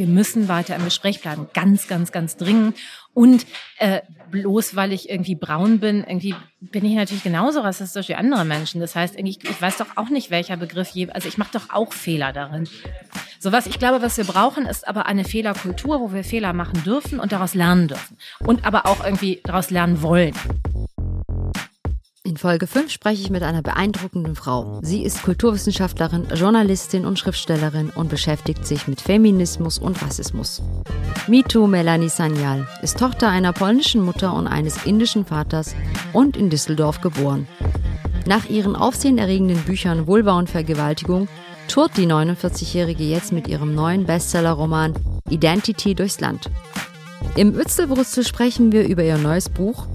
wir müssen weiter im Gespräch bleiben, ganz, ganz, ganz dringend. Und bloß weil ich irgendwie braun bin, irgendwie bin ich natürlich genauso rassistisch wie andere Menschen. Das heißt, ich weiß doch auch nicht, welcher Begriff, also ich mache doch auch Fehler darin. So was, ich glaube, was wir brauchen, ist aber eine Fehlerkultur, wo wir Fehler machen dürfen und daraus lernen dürfen. Und aber auch irgendwie daraus lernen wollen. In Folge 5 spreche ich mit einer beeindruckenden Frau. Sie ist Kulturwissenschaftlerin, Journalistin und Schriftstellerin und beschäftigt sich mit Feminismus und Rassismus. Mithu Melanie Sanyal ist Tochter einer polnischen Mutter und eines indischen Vaters und in Düsseldorf geboren. Nach ihren aufsehenerregenden Büchern Vulva und Vergewaltigung tourt die 49-Jährige jetzt mit ihrem neuen Bestsellerroman Identitty durchs Land. Im Ützelbrützel sprechen wir über ihr neues Buch,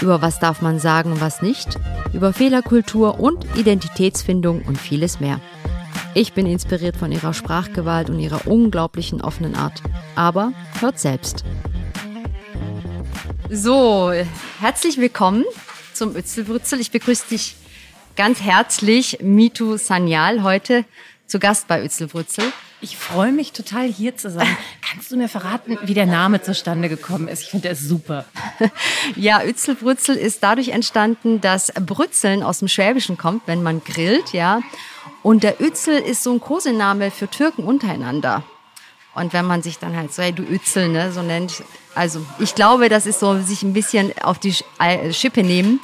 über was darf man sagen und was nicht, über Fehlerkultur und Identitätsfindung und vieles mehr. Ich bin inspiriert von ihrer Sprachgewalt und ihrer unglaublichen offenen Art. Aber hört selbst. So, herzlich willkommen zum Ützelbrützel. Ich begrüße dich ganz herzlich, Mithu Sanyal, heute zu Gast bei Ützelbrützel. Ich freue mich total, hier zu sein. Kannst du mir verraten, wie der Name zustande gekommen ist? Ich finde, der ist super. Ja, Ützelbrützel ist dadurch entstanden, dass Brützeln aus dem Schwäbischen kommt, wenn man grillt, ja. Und der Ützel ist so ein Kosename für Türken untereinander. Und wenn man sich dann halt so, hey, du Ützel, ne, so nennt. Also ich glaube, das ist so, sich ein bisschen auf die Schippe nehmen.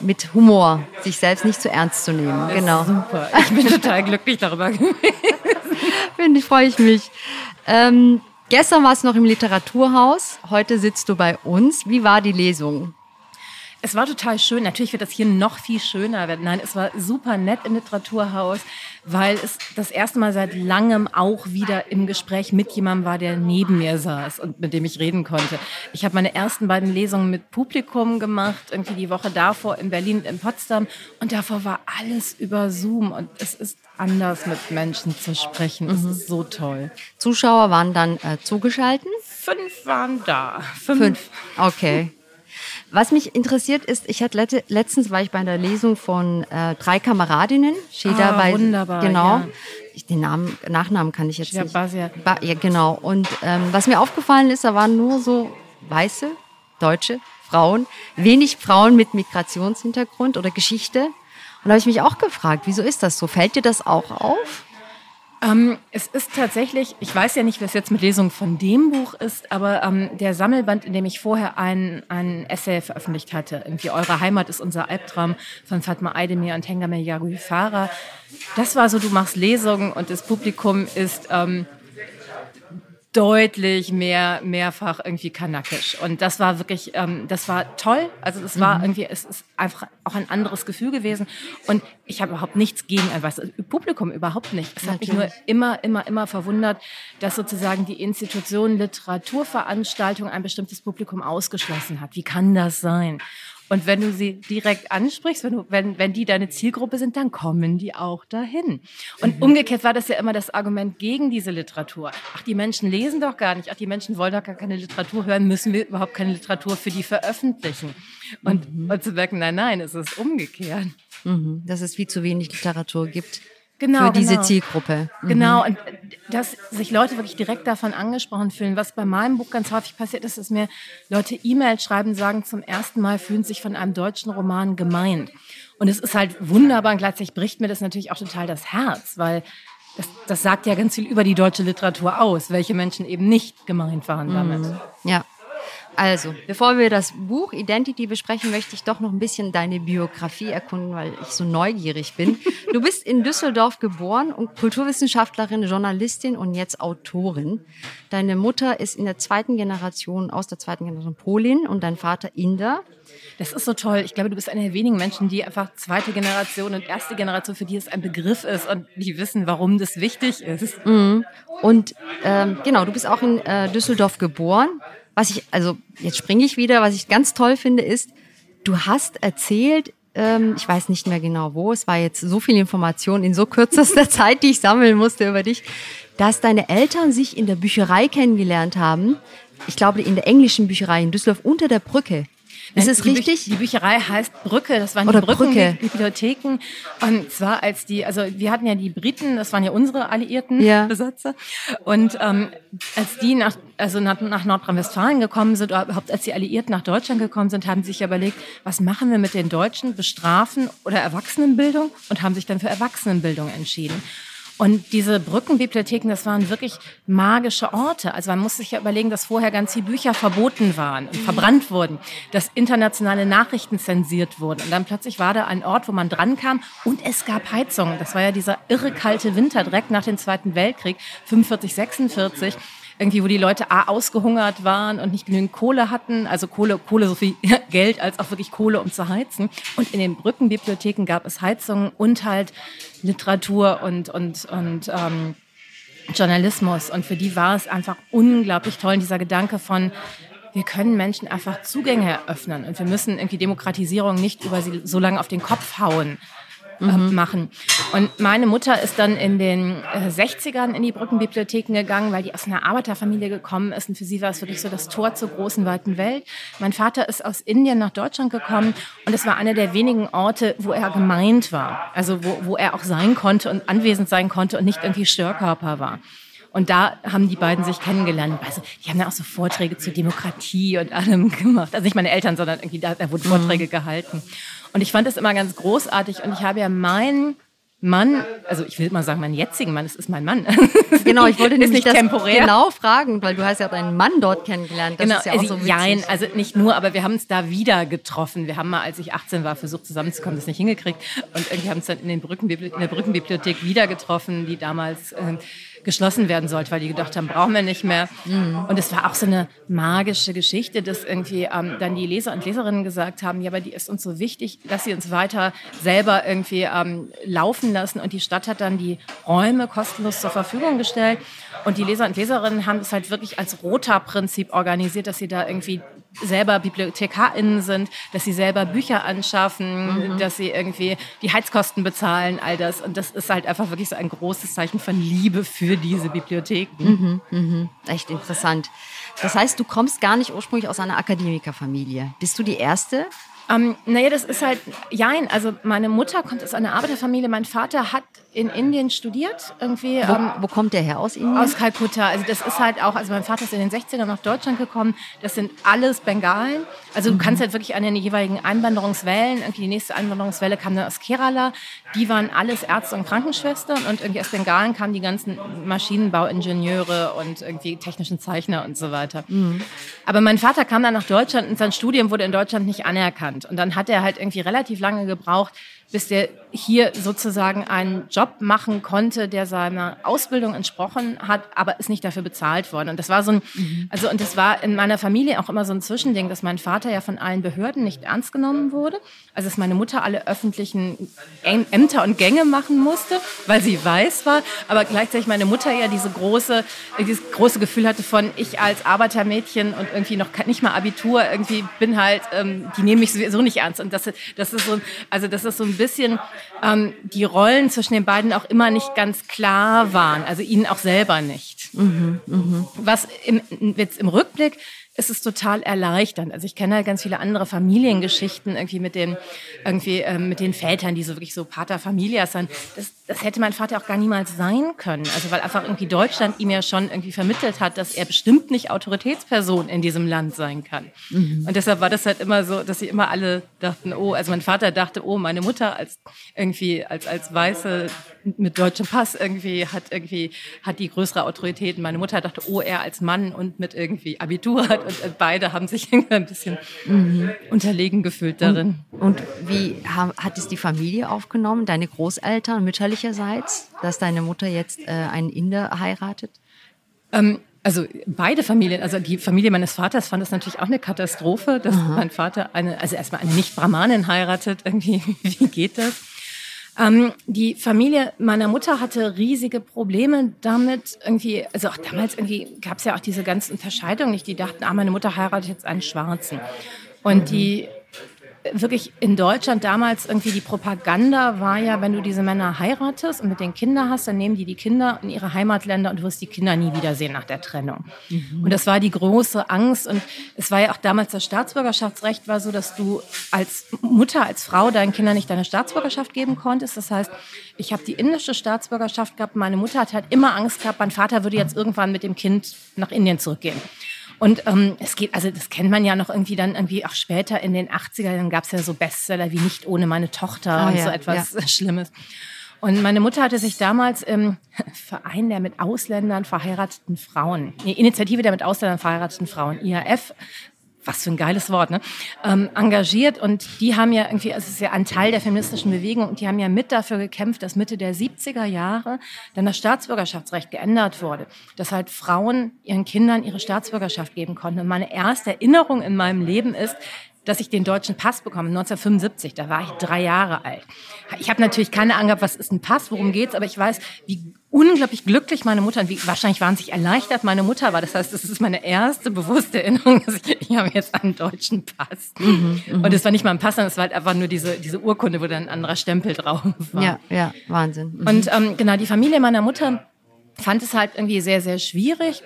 Mit Humor, sich selbst nicht zu ernst zu nehmen. Ja, genau. Super. Ich bin total glücklich darüber gewesen. Freue ich mich. Gestern warst du noch im Literaturhaus, heute sitzt du bei uns. Wie war die Lesung? Es war total schön. Natürlich wird das hier noch viel schöner werden. Nein, es war super nett im Literaturhaus, weil es das erste Mal seit langem auch wieder im Gespräch mit jemandem war, der neben mir saß und mit dem ich reden konnte. Ich habe meine ersten beiden Lesungen mit Publikum gemacht, irgendwie die Woche davor in Berlin und in Potsdam. Und davor war alles über Zoom. Und es ist anders, mit Menschen zu sprechen. Das ist so toll. Zuschauer waren dann zugeschaltet? 5 waren da. 5. Okay. Was mich interessiert ist, ich hatte letztens war ich bei einer Lesung von 3 Kameradinnen. Sheda wunderbar. Genau. Ja. Den Nachnamen kann ich jetzt Sheda nicht. Basia. Ja, genau. Und was mir aufgefallen ist, da waren nur so weiße, deutsche Frauen. Wenig Frauen mit Migrationshintergrund oder Geschichte. Und da habe ich mich auch gefragt, wieso ist das so? Fällt dir das auch auf? Es ist tatsächlich, ich weiß ja nicht, was jetzt mit Lesung von dem Buch ist, aber der Sammelband, in dem ich vorher ein Essay veröffentlicht hatte, irgendwie Eure Heimat ist unser Albtraum von Fatma Aydemir und Hengameh Yaghoobifarah, das war so, du machst Lesungen und das Publikum ist deutlich mehrfach irgendwie kanakisch. Und das war wirklich, das war toll. Also das war irgendwie, es ist einfach auch ein anderes Gefühl gewesen. Und ich habe überhaupt nichts gegen ein weißes Publikum, überhaupt nicht. Es hat mich nur immer verwundert, dass sozusagen die Institution Literaturveranstaltung ein bestimmtes Publikum ausgeschlossen hat. Wie kann das sein? Und wenn du sie direkt ansprichst, wenn die deine Zielgruppe sind, dann kommen die auch dahin. Und umgekehrt war das ja immer das Argument gegen diese Literatur. Ach, die Menschen lesen doch gar nicht. Ach, die Menschen wollen doch gar keine Literatur hören. Müssen wir überhaupt keine Literatur für die veröffentlichen? Und zu merken, nein, es ist umgekehrt. Dass es viel zu wenig Literatur gibt. Genau, für diese Zielgruppe. Genau, und dass sich Leute wirklich direkt davon angesprochen fühlen. Was bei meinem Buch ganz häufig passiert ist, dass mir Leute E-Mails schreiben, sagen, zum ersten Mal fühlen sich von einem deutschen Roman gemeint. Und es ist halt wunderbar und gleichzeitig bricht mir das natürlich auch total das Herz, weil das sagt ja ganz viel über die deutsche Literatur aus, welche Menschen eben nicht gemeint waren damit. Ja. Also, bevor wir das Buch Identity besprechen, möchte ich doch noch ein bisschen deine Biografie erkunden, weil ich so neugierig bin. Du bist in Düsseldorf geboren und Kulturwissenschaftlerin, Journalistin und jetzt Autorin. Deine Mutter ist aus der zweiten Generation Polin und dein Vater Inder. Das ist so toll. Ich glaube, du bist einer der wenigen Menschen, die einfach zweite Generation und erste Generation, für die es ein Begriff ist und die wissen, warum das wichtig ist. Und genau, du bist auch in Düsseldorf geboren. Was ich ganz toll finde, ist, du hast erzählt, ich weiß nicht mehr genau wo, es war jetzt so viel Information in so kürzester Zeit, die ich sammeln musste über dich, dass deine Eltern sich in der Bücherei kennengelernt haben, ich glaube in der englischen Bücherei in Düsseldorf unter der Brücke. Ist es richtig? Die Bücherei heißt Brücke, das waren die Brückenbibliotheken. Und zwar als wir hatten ja die Briten, das waren ja unsere alliierten Besatzer. Und als die nach Nordrhein-Westfalen gekommen sind, oder überhaupt als die Alliierten nach Deutschland gekommen sind, haben sie sich überlegt, was machen wir mit den Deutschen, bestrafen oder Erwachsenenbildung? Und haben sich dann für Erwachsenenbildung entschieden. Und diese Brückenbibliotheken, das waren wirklich magische Orte. Also man muss sich ja überlegen, dass vorher ganz viele Bücher verboten waren und verbrannt wurden, dass internationale Nachrichten zensiert wurden. Und dann plötzlich war da ein Ort, wo man dran kam und es gab Heizung. Das war ja dieser irre kalte Winter direkt nach dem Zweiten Weltkrieg, 45, 46. Irgendwie, wo die Leute ausgehungert waren und nicht genügend Kohle hatten, also Kohle so viel Geld als auch wirklich Kohle, um zu heizen. Und in den Brückenbibliotheken gab es Heizungen und halt Literatur und Journalismus. Und für die war es einfach unglaublich toll, dieser Gedanke von, wir können Menschen einfach Zugänge eröffnen und wir müssen irgendwie Demokratisierung nicht über sie so lange auf den Kopf hauen. Machen. Und meine Mutter ist dann in den 60ern in die Brückenbibliotheken gegangen, weil die aus einer Arbeiterfamilie gekommen ist und für sie war es wirklich so das Tor zur großen, weiten Welt. Mein Vater ist aus Indien nach Deutschland gekommen und es war einer der wenigen Orte, wo er gemeint war, also wo er auch sein konnte und anwesend sein konnte und nicht irgendwie Störkörper war. Und da haben die beiden sich kennengelernt. Also die haben ja auch so Vorträge zur Demokratie und allem gemacht. Also nicht meine Eltern, sondern irgendwie da wurden Vorträge gehalten. Und ich fand das immer ganz großartig. Und ich habe ja meinen Mann, also ich will mal sagen, meinen jetzigen Mann, es ist mein Mann. Genau, ich wollte nämlich das genau fragen, weil du hast ja deinen Mann dort kennengelernt. Das ist ja auch so witzig. Nein, also nicht nur, aber wir haben uns da wieder getroffen. Wir haben mal, als ich 18 war, versucht zusammenzukommen, das nicht hingekriegt. Und irgendwie haben uns dann in der Brückenbibliothek wieder getroffen, die damals geschlossen werden sollte, weil die gedacht haben, brauchen wir nicht mehr. Und es war auch so eine magische Geschichte, dass irgendwie dann die Leser und Leserinnen gesagt haben, ja, aber die ist uns so wichtig, dass sie uns weiter selber irgendwie laufen lassen. Und die Stadt hat dann die Räume kostenlos zur Verfügung gestellt. Und die Leser und Leserinnen haben es halt wirklich als Rota-Prinzip organisiert, dass sie da irgendwie selber BibliothekarInnen sind, dass sie selber Bücher anschaffen, dass sie irgendwie die Heizkosten bezahlen, all das. Und das ist halt einfach wirklich so ein großes Zeichen von Liebe für diese Bibliotheken. Echt interessant. Das heißt, du kommst gar nicht ursprünglich aus einer Akademikerfamilie. Bist du die Erste? Naja, das ist halt, jein, also meine Mutter kommt aus einer Arbeiterfamilie, mein Vater hat in Indien studiert, irgendwie. Wo kommt der her, aus Indien? Aus Kalkutta, also das ist halt auch, also mein Vater ist in den 60ern nach Deutschland gekommen, das sind alles Bengalen, also du kannst halt wirklich an den jeweiligen Einwanderungswellen, irgendwie die nächste Einwanderungswelle kam dann aus Kerala, die waren alles Ärzte und Krankenschwestern und irgendwie aus Bengalen kamen die ganzen Maschinenbauingenieure und irgendwie technischen Zeichner und so weiter. Aber mein Vater kam dann nach Deutschland und sein Studium wurde in Deutschland nicht anerkannt. Und dann hat er halt irgendwie relativ lange gebraucht, bis der hier sozusagen einen Job machen konnte, der seiner Ausbildung entsprochen hat, aber ist nicht dafür bezahlt worden. Und das war so ein, also, und das war in meiner Familie auch immer so ein Zwischending, dass mein Vater ja von allen Behörden nicht ernst genommen wurde. Also, dass meine Mutter alle öffentlichen Ämter und Gänge machen musste, weil sie weiß war. Aber gleichzeitig meine Mutter ja dieses große Gefühl hatte von, ich als Arbeitermädchen und irgendwie noch nicht mal Abitur, irgendwie bin halt, die nehmen mich sowieso nicht ernst. Und das ist so ein bisschen die Rollen zwischen den beiden auch immer nicht ganz klar waren, also ihnen auch selber nicht. Was jetzt im Rückblick ist es total erleichternd. Also ich kenne halt ganz viele andere Familiengeschichten irgendwie mit den Vätern, die so wirklich so Pater Familias sind. Das hätte mein Vater auch gar niemals sein können. Also weil einfach irgendwie Deutschland ihm ja schon irgendwie vermittelt hat, dass er bestimmt nicht Autoritätsperson in diesem Land sein kann. Und deshalb war das halt immer so, dass sie immer alle dachten, also mein Vater dachte, meine Mutter als Weiße mit deutschem Pass hat die größere Autorität. Und meine Mutter dachte, er als Mann und mit irgendwie Abitur hat. Und beide haben sich ein bisschen unterlegen gefühlt darin. Und wie hat es die Familie aufgenommen, deine Großeltern mütterlicherseits, dass deine Mutter jetzt einen Inder heiratet? Also beide Familien, also die Familie meines Vaters fand es natürlich auch eine Katastrophe, dass mein Vater erstmal eine Nicht-Brahmanin heiratet. Irgendwie, wie geht das? Die Familie meiner Mutter hatte riesige Probleme damit irgendwie, also auch damals irgendwie gab es ja auch diese ganze Unterscheidung nicht, die dachten, meine Mutter heiratet jetzt einen Schwarzen. Und die wirklich in Deutschland damals irgendwie die Propaganda war ja, wenn du diese Männer heiratest und mit den Kindern hast, dann nehmen die Kinder in ihre Heimatländer und du wirst die Kinder nie wiedersehen nach der Trennung. Mhm. Und das war die große Angst. Und es war ja auch damals, das Staatsbürgerschaftsrecht war so, dass du als Mutter, als Frau deinen Kindern nicht deine Staatsbürgerschaft geben konntest. Das heißt, ich habe die indische Staatsbürgerschaft gehabt. Meine Mutter hat halt immer Angst gehabt, mein Vater würde jetzt irgendwann mit dem Kind nach Indien zurückgehen. Und es geht, also das kennt man ja noch irgendwie dann irgendwie auch später in den 80ern gab es ja so Bestseller wie Nicht ohne meine Tochter und ja, so etwas Schlimmes. Und meine Mutter hatte sich damals im Verein der mit Ausländern verheirateten Frauen, Initiative der mit Ausländern verheirateten Frauen, IAF, was für ein geiles Wort, ne? Engagiert und die haben ja irgendwie, es ist ja ein Teil der feministischen Bewegung und die haben ja mit dafür gekämpft, dass Mitte der 70er Jahre dann das Staatsbürgerschaftsrecht geändert wurde, dass halt Frauen ihren Kindern ihre Staatsbürgerschaft geben konnten. Und meine erste Erinnerung in meinem Leben ist, dass ich den deutschen Pass bekomme, 1975, da war ich 3 Jahre alt. Ich habe natürlich keine Ahnung gehabt, was ist ein Pass, worum geht's, aber ich weiß, wie unglaublich glücklich meine Mutter und wie wahrscheinlich wahnsinnig erleichtert meine Mutter war. Das heißt, das ist meine erste bewusste Erinnerung, dass ich habe jetzt einen deutschen Pass. Mhm, und es war nicht mal ein Pass, sondern es war halt einfach nur diese Urkunde, wo dann ein anderer Stempel drauf war. Ja, ja, Wahnsinn. Mhm. Und genau, die Familie meiner Mutter fand es halt irgendwie sehr, sehr schwierig.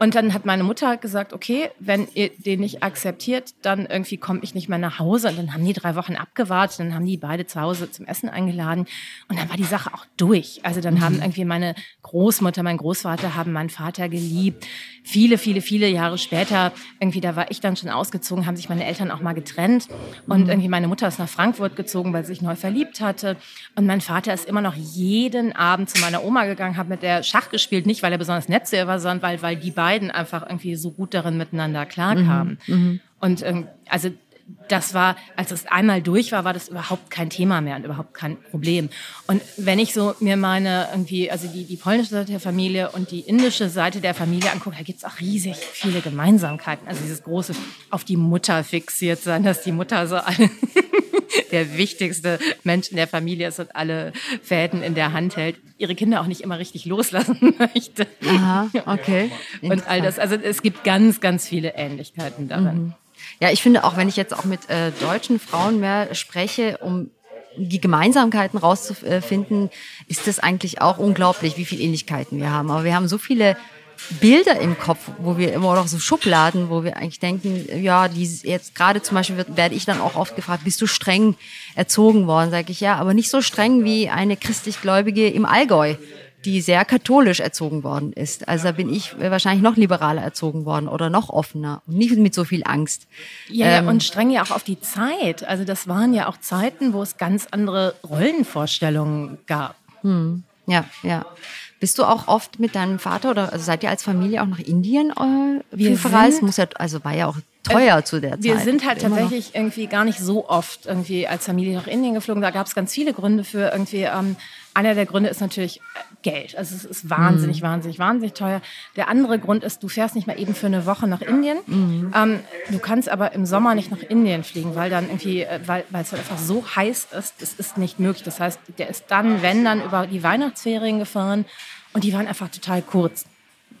Und dann hat meine Mutter gesagt, okay, wenn ihr den nicht akzeptiert, dann irgendwie komme ich nicht mehr nach Hause. Und dann haben die 3 Wochen abgewartet, dann haben die beide zu Hause zum Essen eingeladen. Und dann war die Sache auch durch. Also dann haben irgendwie meine Großmutter, mein Großvater haben meinen Vater geliebt. Viele, viele, viele Jahre später, irgendwie da war ich dann schon ausgezogen, haben sich meine Eltern auch mal getrennt. Und irgendwie meine Mutter ist nach Frankfurt gezogen, weil sie sich neu verliebt hatte. Und mein Vater ist immer noch jeden Abend zu meiner Oma gegangen, hat mit der Schach gespielt. Nicht, weil er besonders nett zu ihr war, sondern weil die beiden einfach irgendwie so gut darin miteinander klarkamen. Mhm, und also das war, als es einmal durch war, war das überhaupt kein Thema mehr und überhaupt kein Problem. Und wenn ich so mir meine irgendwie, also die polnische Seite der Familie und die indische Seite der Familie angucke, da gibt es auch riesig viele Gemeinsamkeiten. Also dieses große auf die Mutter fixiert sein, dass die Mutter so alle der wichtigste Mensch in der Familie ist und alle Fäden in der Hand hält, ihre Kinder auch nicht immer richtig loslassen möchte. Aha, okay. Und all das, also es gibt ganz, ganz viele Ähnlichkeiten darin. Mhm. Ja, ich finde auch, wenn ich jetzt auch mit deutschen Frauen mehr spreche, um die Gemeinsamkeiten rauszufinden, ist das eigentlich auch unglaublich, wie viele Ähnlichkeiten wir haben. Aber wir haben so viele Bilder im Kopf, wo wir immer noch so Schubladen, wo wir eigentlich denken, ja, jetzt gerade zum Beispiel werde ich dann auch oft gefragt, bist du streng erzogen worden? Sage ich, ja, aber nicht so streng wie eine christlichgläubige im Allgäu, die sehr katholisch erzogen worden ist. Also da bin ich wahrscheinlich noch liberaler erzogen worden oder noch offener und nicht mit so viel Angst. Ja, und streng ja auch auf die Zeit. Also das waren ja auch Zeiten, wo es ganz andere Rollenvorstellungen gab. Hm. Ja, ja. Bist du auch oft mit deinem Vater oder also seid ihr als Familie auch nach Indien viel verreist? Muss ja, also war ja auch teuer zu der Zeit. Wir sind halt tatsächlich irgendwie gar nicht so oft irgendwie als Familie nach Indien geflogen. Da gab es ganz viele Gründe für irgendwie. Einer der Gründe ist natürlich Geld. Also es ist wahnsinnig, wahnsinnig, wahnsinnig teuer. Der andere Grund ist, du fährst nicht mal eben für eine Woche nach Indien. Mhm. Du kannst aber im Sommer nicht nach Indien fliegen, weil dann irgendwie, weil es halt einfach so heiß ist. Es ist nicht möglich. Das heißt, der ist dann, wenn dann, über die Weihnachtsferien gefahren und die waren einfach total kurz.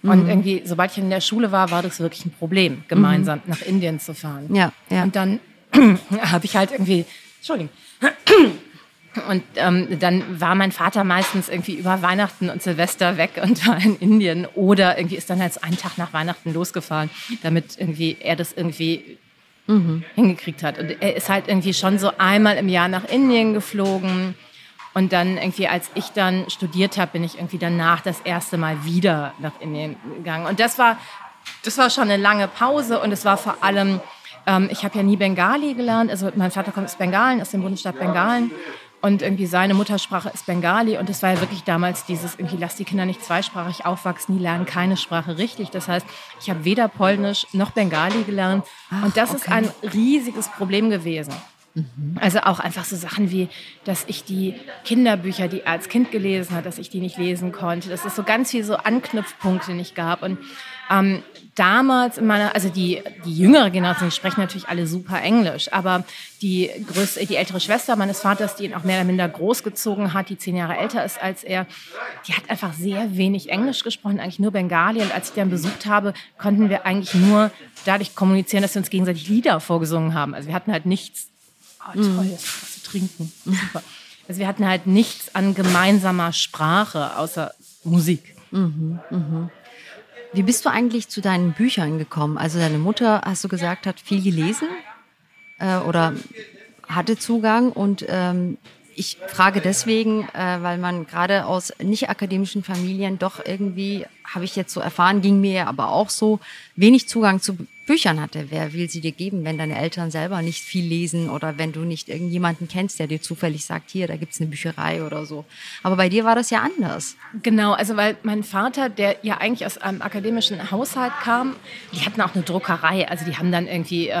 Und irgendwie, sobald ich in der Schule war, war das wirklich ein Problem, gemeinsam nach Indien zu fahren. Ja, ja. Und dann habe ich halt irgendwie, Entschuldigung, und dann war mein Vater meistens irgendwie über Weihnachten und Silvester weg und war in Indien oder irgendwie ist dann halt einen Tag nach Weihnachten losgefahren, damit irgendwie er das irgendwie hingekriegt hat. Und er ist halt irgendwie schon so einmal im Jahr nach Indien geflogen. Und dann irgendwie, als ich dann studiert habe, bin ich irgendwie danach das erste Mal wieder nach Indien gegangen. Und das war schon eine lange Pause und es war vor allem, ich habe ja nie Bengali gelernt. Also mein Vater kommt aus Bengalen, aus dem Bundesstaat Bengalen. Und irgendwie seine Muttersprache ist Bengali. Und das war ja wirklich damals dieses, irgendwie lass die Kinder nicht zweisprachig aufwachsen, die lernen keine Sprache richtig. Das heißt, ich habe weder Polnisch noch Bengali gelernt. Und das ist ein riesiges Problem gewesen. Also auch einfach so Sachen wie, dass ich die Kinderbücher, die er als Kind gelesen hat, dass ich die nicht lesen konnte, dass es so ganz viel so Anknüpfpunkte nicht gab. Und damals, in meiner, also die jüngere Generation, die sprechen natürlich alle super Englisch, aber die ältere Schwester meines Vaters, die ihn auch mehr oder minder großgezogen hat, die 10 Jahre älter ist als er, die hat einfach sehr wenig Englisch gesprochen, eigentlich nur Bengali. Und als ich dann besucht habe, konnten wir eigentlich nur dadurch kommunizieren, dass wir uns gegenseitig Lieder vorgesungen haben. Also wir hatten halt nichts oh toll, jetzt was zu trinken, super. Also wir hatten halt nichts an gemeinsamer Sprache, außer Musik. Mhm, mhm. Wie bist du eigentlich zu deinen Büchern gekommen? Also deine Mutter, hast du gesagt, hat viel gelesen oder hatte Zugang. Und ich frage deswegen, weil man gerade aus nicht-akademischen Familien doch irgendwie, habe ich jetzt so erfahren, ging mir aber auch so, wenig Zugang zu Büchern hatte. Wer will sie dir geben, wenn deine Eltern selber nicht viel lesen oder wenn du nicht irgendjemanden kennst, der dir zufällig sagt, hier, da gibt's eine Bücherei oder so. Aber bei dir war das ja anders. Genau, also weil mein Vater, der ja eigentlich aus einem akademischen Haushalt kam, die hatten auch eine Druckerei, also die haben dann irgendwie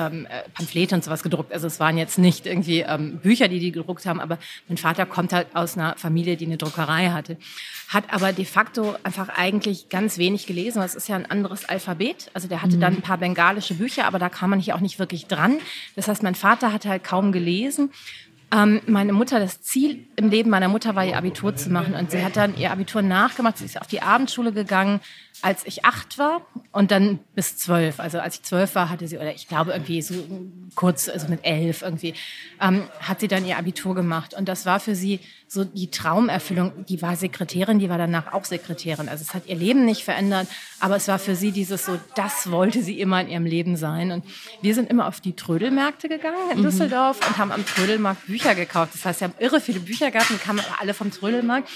Pamphlete und sowas gedruckt. Also es waren jetzt nicht irgendwie Bücher, die gedruckt haben, aber mein Vater kommt halt aus einer Familie, die eine Druckerei hatte, hat aber de facto einfach eigentlich ganz wenig gelesen, weil es ist ja ein anderes Alphabet. Also der hatte dann ein paar bengalische Bücher, aber da kam man hier auch nicht wirklich dran. Das heißt, mein Vater hat halt kaum gelesen. Meine Mutter, das Ziel im Leben meiner Mutter war, ihr Abitur zu machen. Und sie hat dann ihr Abitur nachgemacht. Sie ist auf die Abendschule gegangen, als ich 8 war und dann bis 12. Also als ich 12 war, hatte sie, oder ich glaube irgendwie so kurz, also mit 11 irgendwie, hat sie dann ihr Abitur gemacht. Und das war für sie so die Traumerfüllung. Die war Sekretärin, die war danach auch Sekretärin. Also es hat ihr Leben nicht verändert, aber es war für sie dieses so, das wollte sie immer in ihrem Leben sein. Und wir sind immer auf die Trödelmärkte gegangen in Düsseldorf und haben am Trödelmarkt Bücher gekauft. Das heißt, wir haben irre viele Bücher gehabt und kamen aber alle vom Trödelmarkt.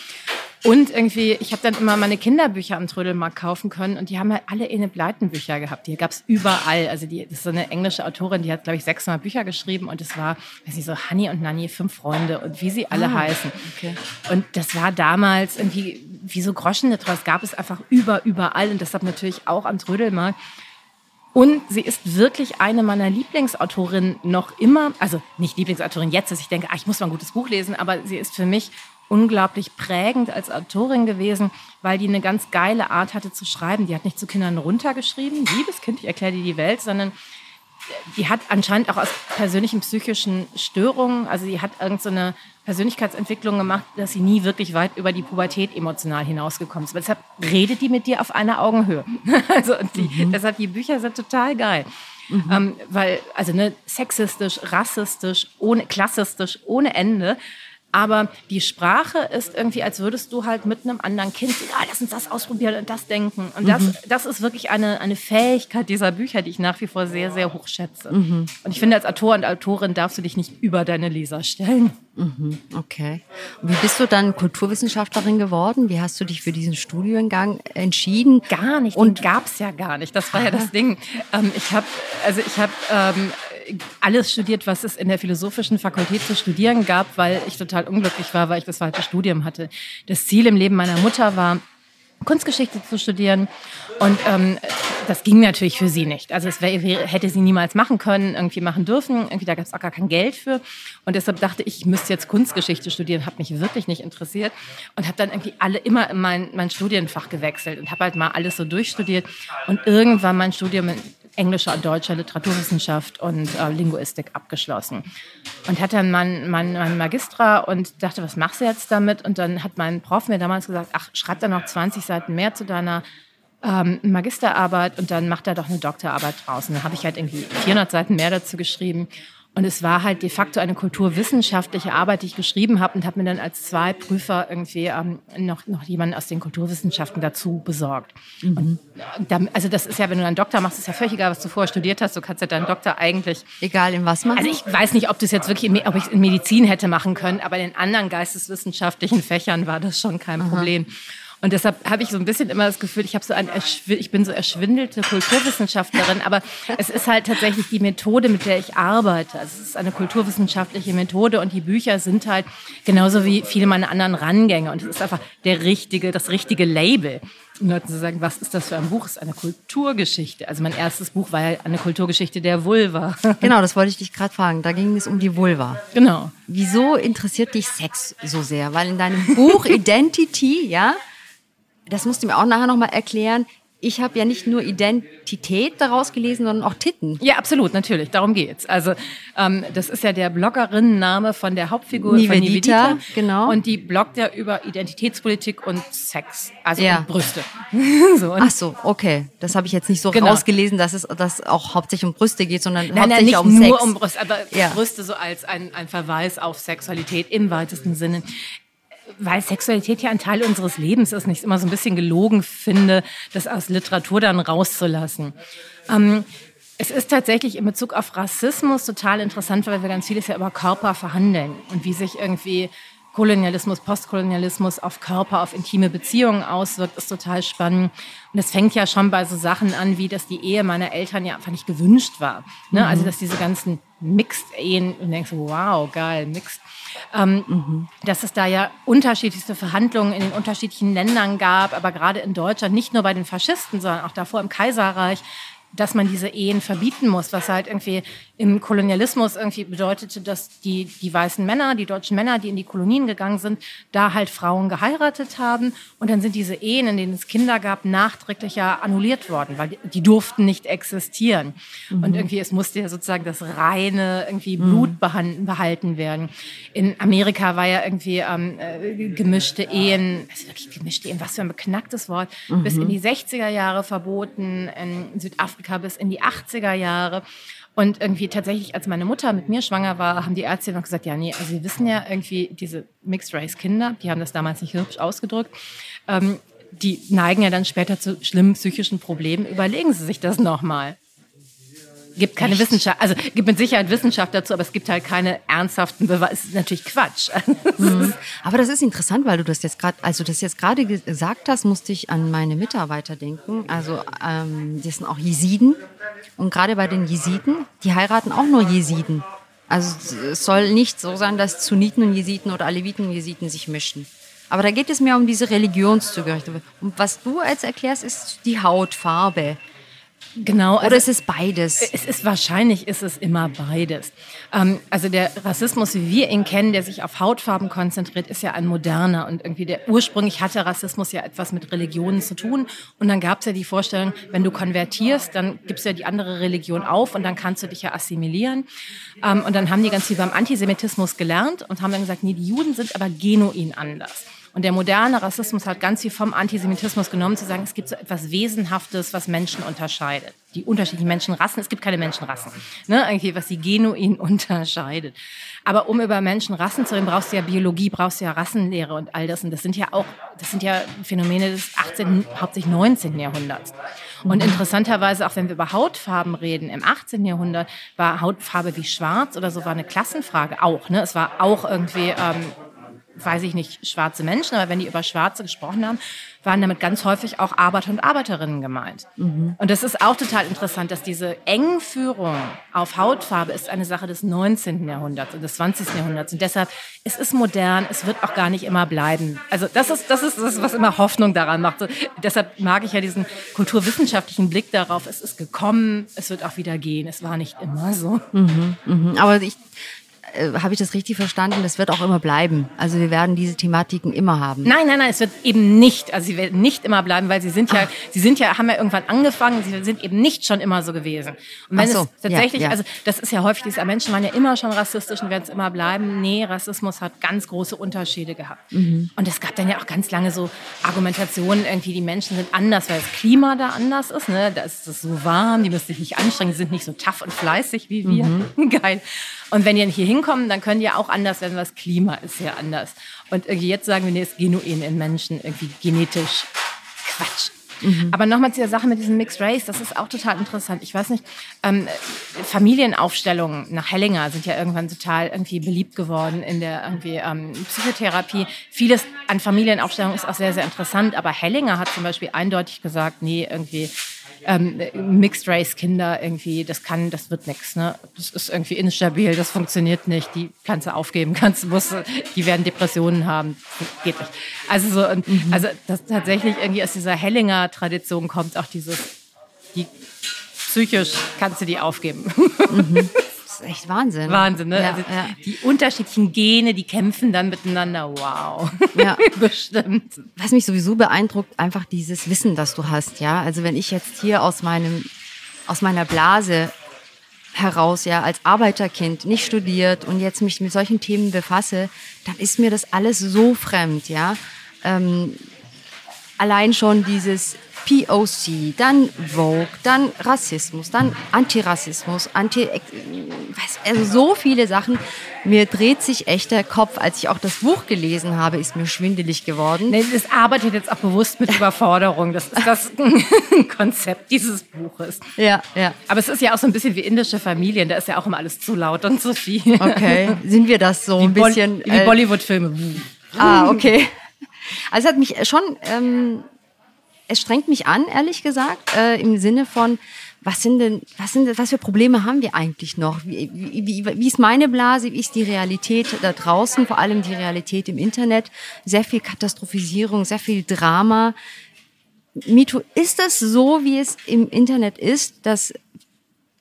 Und irgendwie, ich habe dann immer meine Kinderbücher am Trödelmarkt kaufen können und die haben halt alle Ene-Blyton-Bücher gehabt. Die gab es überall. Also die, das ist so eine englische Autorin, die hat, glaube ich, 6 Mal Bücher geschrieben und es war, weiß nicht, so Hanni und Nanni, 5 Freunde und wie sie alle heißen. Okay. Und das war damals irgendwie wie so Groschen da draus. Gab es einfach überall und deshalb natürlich auch am Trödelmarkt. Und sie ist wirklich eine meiner Lieblingsautorinnen noch immer, also nicht Lieblingsautorin jetzt, dass ich denke, ich muss mal ein gutes Buch lesen, aber sie ist für mich unglaublich prägend als Autorin gewesen, weil die eine ganz geile Art hatte zu schreiben. Die hat nicht zu Kindern runtergeschrieben, liebes Kind, ich erkläre dir die Welt, sondern die hat anscheinend auch aus persönlichen psychischen Störungen, also die hat irgend so eine Persönlichkeitsentwicklung gemacht, dass sie nie wirklich weit über die Pubertät emotional hinausgekommen ist. Aber deshalb redet die mit dir auf einer Augenhöhe. Also deshalb, die Bücher sind total geil. Weil, also ne, sexistisch, rassistisch, klassistisch, ohne Ende. Aber die Sprache ist irgendwie, als würdest du halt mit einem anderen Kind, lass uns das ausprobieren und das denken. Und das ist wirklich eine Fähigkeit dieser Bücher, die ich nach wie vor sehr, sehr hoch schätze. Und ich finde, als Autor und Autorin darfst du dich nicht über deine Leser stellen. Okay. Und wie bist du dann Kulturwissenschaftlerin geworden? Wie hast du dich für diesen Studiengang entschieden? Gar nicht. Und gab es ja gar nicht. Das war ja das Ding. Ich habe alles studiert, was es in der philosophischen Fakultät zu studieren gab, weil ich total unglücklich war, weil ich das falsche Studium hatte. Das Ziel im Leben meiner Mutter war, Kunstgeschichte zu studieren und das ging natürlich für sie nicht. Also hätte sie niemals machen können, irgendwie machen dürfen. Irgendwie, da gab es auch gar kein Geld für. Und deshalb dachte ich, ich müsste jetzt Kunstgeschichte studieren. Hat mich wirklich nicht interessiert und habe dann irgendwie immer mein Studienfach gewechselt und habe halt mal alles so durchstudiert und irgendwann mein Studium in englischer und deutscher Literaturwissenschaft und Linguistik abgeschlossen. Und hatte dann meinen Magistra und dachte, was machst du jetzt damit? Und dann hat mein Prof mir damals gesagt, schreib da noch 20 Seiten mehr zu deiner Magisterarbeit und dann macht er doch eine Doktorarbeit draus. Und dann habe ich halt irgendwie 400 Seiten mehr dazu geschrieben. Und es war halt de facto eine kulturwissenschaftliche Arbeit, die ich geschrieben habe und habe mir dann als 2 Prüfer irgendwie noch jemanden aus den Kulturwissenschaften dazu besorgt. Und dann, also das ist ja, wenn du einen Doktor machst, ist ja völlig egal, was du vorher studiert hast. Du kannst ja deinen Doktor eigentlich... Egal, in was machen? Also ich weiß nicht, ob das jetzt wirklich, ob ich es in Medizin hätte machen können, aber in anderen geisteswissenschaftlichen Fächern war das schon kein Problem. Und deshalb habe ich so ein bisschen immer das Gefühl, ich bin so erschwindelte Kulturwissenschaftlerin, aber es ist halt tatsächlich die Methode, mit der ich arbeite. Also es ist eine kulturwissenschaftliche Methode und die Bücher sind halt genauso wie viele meiner anderen Rangänge. Und es ist einfach das richtige Label, um Leuten zu sagen, was ist das für ein Buch? Es ist eine Kulturgeschichte. Also mein erstes Buch war ja eine Kulturgeschichte der Vulva. Genau, das wollte ich dich gerade fragen. Da ging es um die Vulva. Genau. Wieso interessiert dich Sex so sehr? Weil in deinem Buch Identitty, das musst du mir auch nachher nochmal erklären, ich habe ja nicht nur Identität daraus gelesen, sondern auch Titten. Ja, absolut, natürlich, darum geht's. Also das ist ja der Bloggerinnenname von der Hauptfigur Nivedita, von Nivedita. Genau. Und die bloggt ja über Identitätspolitik und Sex, also ja. Und Brüste. So, und ach so, okay. Das habe ich jetzt nicht so rausgelesen, dass es dass auch hauptsächlich um Brüste geht, sondern hauptsächlich um Sex. Nein, nicht nur um Brüste, aber ja. Brüste so als ein Verweis auf Sexualität im weitesten Sinne. Weil Sexualität ja ein Teil unseres Lebens ist, nicht immer so ein bisschen gelogen finde, das aus Literatur dann rauszulassen. Es ist tatsächlich in Bezug auf Rassismus total interessant, weil wir ganz vieles ja über Körper verhandeln und wie sich irgendwie Kolonialismus, Postkolonialismus auf Körper, auf intime Beziehungen auswirkt, ist total spannend. Und das fängt ja schon bei so Sachen an, wie dass die Ehe meiner Eltern ja einfach nicht gewünscht war. Ne? Mhm. Also dass diese ganzen Mixed-Ehen, und denkst, wow, geil, Mixed. Dass es da ja unterschiedlichste Verhandlungen in den unterschiedlichen Ländern gab, aber gerade in Deutschland, nicht nur bei den Faschisten, sondern auch davor im Kaiserreich, dass man diese Ehen verbieten muss, was halt irgendwie im Kolonialismus irgendwie bedeutete, dass die weißen Männer, die deutschen Männer, die in die Kolonien gegangen sind, da halt Frauen geheiratet haben. Und dann sind diese Ehen, in denen es Kinder gab, nachträglich ja annulliert worden, weil die durften nicht existieren. Mhm. Und irgendwie, es musste ja sozusagen das reine irgendwie Blut behalten werden. In Amerika war ja irgendwie gemischte Ehen, also wirklich gemischte Ehen, was für ein beknacktes Wort, bis in die 60er Jahre verboten, in Südafrika bis in die 80er Jahre. Und irgendwie tatsächlich, als meine Mutter mit mir schwanger war, haben die Ärzte noch gesagt, ja, nee, also wir wissen ja irgendwie, diese Mixed-Race-Kinder, die haben das damals nicht hübsch ausgedrückt, die neigen ja dann später zu schlimmen psychischen Problemen. Überlegen Sie sich das nochmal. Gibt keine Wissenschaft, also gibt mit Sicherheit Wissenschaft dazu, aber es gibt halt keine ernsthaften Beweise. Es ist natürlich Quatsch. Aber das ist interessant, weil du das jetzt gerade, also das jetzt gerade gesagt hast, musste ich an meine Mitarbeiter denken. Also das sind auch Jesiden und gerade bei den Jesiden, die heiraten auch nur Jesiden. Also es soll nicht so sein, dass Sunniten und Jesiden oder Aleviten und Jesiden sich mischen. Aber da geht es mehr um diese Religionszugehörigkeit. Und was du jetzt erklärst, ist die Hautfarbe. Genau, also oder ist es beides? Wahrscheinlich ist es immer beides. Also der Rassismus, wie wir ihn kennen, der sich auf Hautfarben konzentriert, ist ja ein moderner. Und irgendwie ursprünglich hatte Rassismus ja etwas mit Religionen zu tun. Und dann gab es ja die Vorstellung, wenn du konvertierst, dann gibst du ja die andere Religion auf und dann kannst du dich ja assimilieren. Und dann haben die ganz viel beim Antisemitismus gelernt und haben dann gesagt, nee, die Juden sind aber genuin anders. Und der moderne Rassismus hat ganz viel vom Antisemitismus genommen, zu sagen, es gibt so etwas Wesenhaftes, was Menschen unterscheidet. Die unterschiedlichen Menschenrassen, es gibt keine Menschenrassen, ne? Irgendwie, was sie genuin unterscheidet. Aber um über Menschenrassen zu reden, brauchst du ja Biologie, brauchst du ja Rassenlehre und all das. Und das sind ja Phänomene des 18., hauptsächlich 19. Jahrhunderts. Und interessanterweise, auch wenn wir über Hautfarben reden, im 18. Jahrhundert war Hautfarbe wie schwarz oder so, war eine Klassenfrage auch, ne? Es war auch irgendwie, weiß ich nicht, schwarze Menschen, aber wenn die über Schwarze gesprochen haben, waren damit ganz häufig auch Arbeiter und Arbeiterinnen gemeint. Mhm. Und das ist auch total interessant, dass diese Engführung auf Hautfarbe ist eine Sache des 19. Jahrhunderts und des 20. Jahrhunderts. Und deshalb, es ist modern, es wird auch gar nicht immer bleiben. Also das ist was immer Hoffnung daran macht. So, deshalb mag ich ja diesen kulturwissenschaftlichen Blick darauf. Es ist gekommen, es wird auch wieder gehen. Es war nicht immer so. Mhm, aber habe ich das richtig verstanden? Das wird auch immer bleiben. Also wir werden diese Thematiken immer haben. Nein, es wird eben nicht. Also sie werden nicht immer bleiben, weil sie haben ja irgendwann angefangen, sie sind eben nicht schon immer so gewesen. Und wenn es tatsächlich, also das ist ja häufig, diese Menschen waren ja immer schon rassistisch und werden es immer bleiben. Nee, Rassismus hat ganz große Unterschiede gehabt. Mhm. Und es gab dann ja auch ganz lange so Argumentationen, irgendwie die Menschen sind anders, weil das Klima da anders ist, ne? Da ist es so warm, die müssen sich nicht anstrengen, die sind nicht so tough und fleißig wie wir. Mhm. Geil. Und wenn ihr nicht hier hinkommen, dann können die auch anders werden, weil das Klima ist ja anders. Und irgendwie jetzt sagen wir, nee, ist genuin in Menschen, irgendwie genetisch Quatsch. Mhm. Aber nochmal zu der Sache mit diesem Mixed Race, das ist auch total interessant. Ich weiß nicht, Familienaufstellungen nach Hellinger sind ja irgendwann total irgendwie beliebt geworden in der irgendwie Psychotherapie. Vieles an Familienaufstellungen ist auch sehr, sehr interessant, aber Hellinger hat zum Beispiel eindeutig gesagt, nee, irgendwie Mixed-Race-Kinder irgendwie, das wird nichts, ne? Das ist irgendwie instabil, das funktioniert nicht, die kannst du aufgeben, die werden Depressionen haben, geht nicht. Also so, und, also das tatsächlich irgendwie aus dieser Hellinger-Tradition kommt auch die psychisch kannst du die aufgeben. ist echt Wahnsinn. Wahnsinn, ne? Ja, also ja. Die unterschiedlichen Gene, die kämpfen dann miteinander. Wow. Ja. Bestimmt. Was mich sowieso beeindruckt, einfach dieses Wissen, das du hast, ja. Also wenn ich jetzt hier aus meiner Blase heraus, ja, als Arbeiterkind, nicht studiert und jetzt mich mit solchen Themen befasse, dann ist mir das alles so fremd, ja. Allein schon dieses POC, dann Vogue, dann Rassismus, dann Antirassismus, also so viele Sachen. Mir dreht sich echt der Kopf. Als ich auch das Buch gelesen habe, ist mir schwindelig geworden. Nee, das arbeitet jetzt auch bewusst mit Überforderung. Das ist das Konzept dieses Buches. Ja, ja. Aber es ist ja auch so ein bisschen wie indische Familien. Da ist ja auch immer alles zu laut und zu viel. Okay, sind wir das so wie ein bisschen? Wie Bollywood-Filme. Ah, okay. Also es hat mich schon... Es strengt mich an, ehrlich gesagt, im Sinne von, was für Probleme haben wir eigentlich noch? Wie ist meine Blase? Wie ist die Realität da draußen? Vor allem die Realität im Internet. Sehr viel Katastrophisierung, sehr viel Drama. MeToo, ist das so, wie es im Internet ist, dass,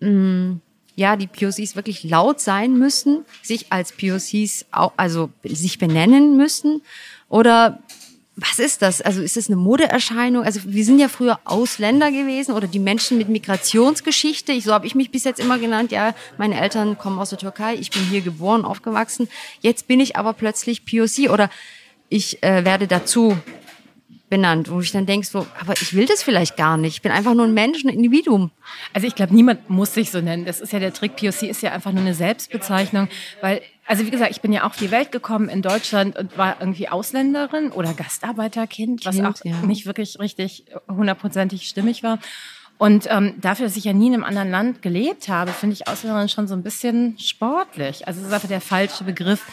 ja, die POCs wirklich laut sein müssen, sich als POCs, also sich benennen müssen? Oder, was ist das? Also ist das eine Modeerscheinung? Also wir sind ja früher Ausländer gewesen oder die Menschen mit Migrationsgeschichte. So habe ich mich bis jetzt immer genannt. Ja, meine Eltern kommen aus der Türkei. Ich bin hier geboren, aufgewachsen. Jetzt bin ich aber plötzlich POC oder ich werde dazu benannt, wo ich dann denke, so, aber ich will das vielleicht gar nicht. Ich bin einfach nur ein Mensch, ein Individuum. Also ich glaube, niemand muss sich so nennen. Das ist ja der Trick. POC ist ja einfach nur eine Selbstbezeichnung, weil... Also wie gesagt, ich bin ja auch auf die Welt gekommen in Deutschland und war irgendwie Ausländerin oder Gastarbeiterkind, was auch nicht wirklich richtig hundertprozentig stimmig war. Und dafür, dass ich ja nie in einem anderen Land gelebt habe, finde ich Ausländerin schon so ein bisschen sportlich. Also das ist einfach der falsche Begriff.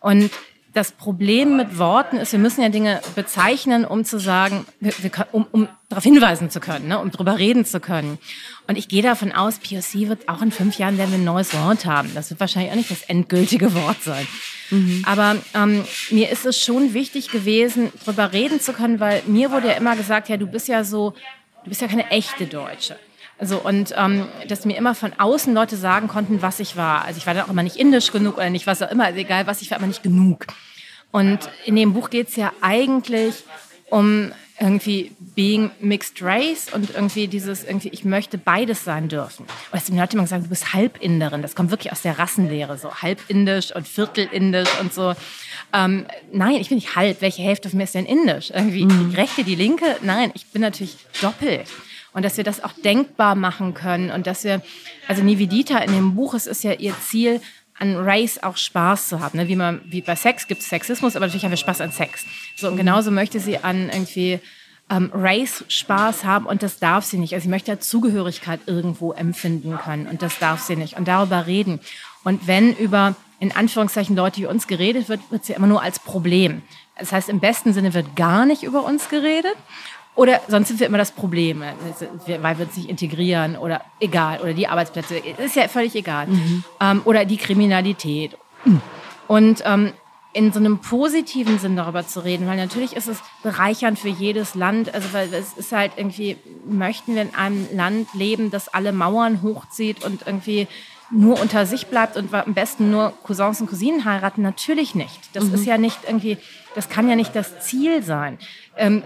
Und das Problem mit Worten ist, wir müssen ja Dinge bezeichnen, um zu sagen, um darauf hinweisen zu können, ne? Um drüber reden zu können. Und ich gehe davon aus, POC wird auch in 5 Jahren werden wir ein neues Wort haben. Das wird wahrscheinlich auch nicht das endgültige Wort sein. Mhm. Aber mir ist es schon wichtig gewesen, drüber reden zu können, weil mir wurde ja immer gesagt, ja, du bist ja keine echte Deutsche. Also, und dass mir immer von außen Leute sagen konnten, was ich war. Also ich war dann auch immer nicht indisch genug oder nicht, was auch immer. Also egal was, ich war immer nicht genug. Und in dem Buch geht's ja eigentlich um... irgendwie being mixed race und irgendwie dieses, irgendwie ich möchte beides sein dürfen. Und es haben Leute immer gesagt, du bist Halbinderin. Das kommt wirklich aus der Rassenlehre, so halbindisch und viertelindisch und so. Nein, ich bin nicht halb. Welche Hälfte von mir ist denn indisch? Irgendwie die rechte, die linke? Nein, ich bin natürlich doppelt. Und dass wir das auch denkbar machen können und dass wir, also Nivedita in dem Buch, es ist ja ihr Ziel, an Race auch Spaß zu haben. Wie bei Sex gibt es Sexismus, aber natürlich haben wir Spaß an Sex. So, und genauso möchte sie an irgendwie Race Spaß haben und das darf sie nicht. Also sie möchte halt Zugehörigkeit irgendwo empfinden können und das darf sie nicht. Und darüber reden. Und wenn über, in Anführungszeichen, Leute wie uns geredet wird, wird sie immer nur als Problem. Das heißt, im besten Sinne wird gar nicht über uns geredet. Oder sonst sind wir immer das Problem, weil wir uns nicht integrieren oder egal, oder die Arbeitsplätze, ist ja völlig egal. Mhm. Oder die Kriminalität. Mhm. Und in so einem positiven Sinn darüber zu reden, weil natürlich ist es bereichernd für jedes Land, also weil es ist halt irgendwie, möchten wir in einem Land leben, das alle Mauern hochzieht und irgendwie nur unter sich bleibt und am besten nur Cousins und Cousinen heiraten? Natürlich nicht. Das ist ja nicht irgendwie, das kann ja nicht das Ziel sein.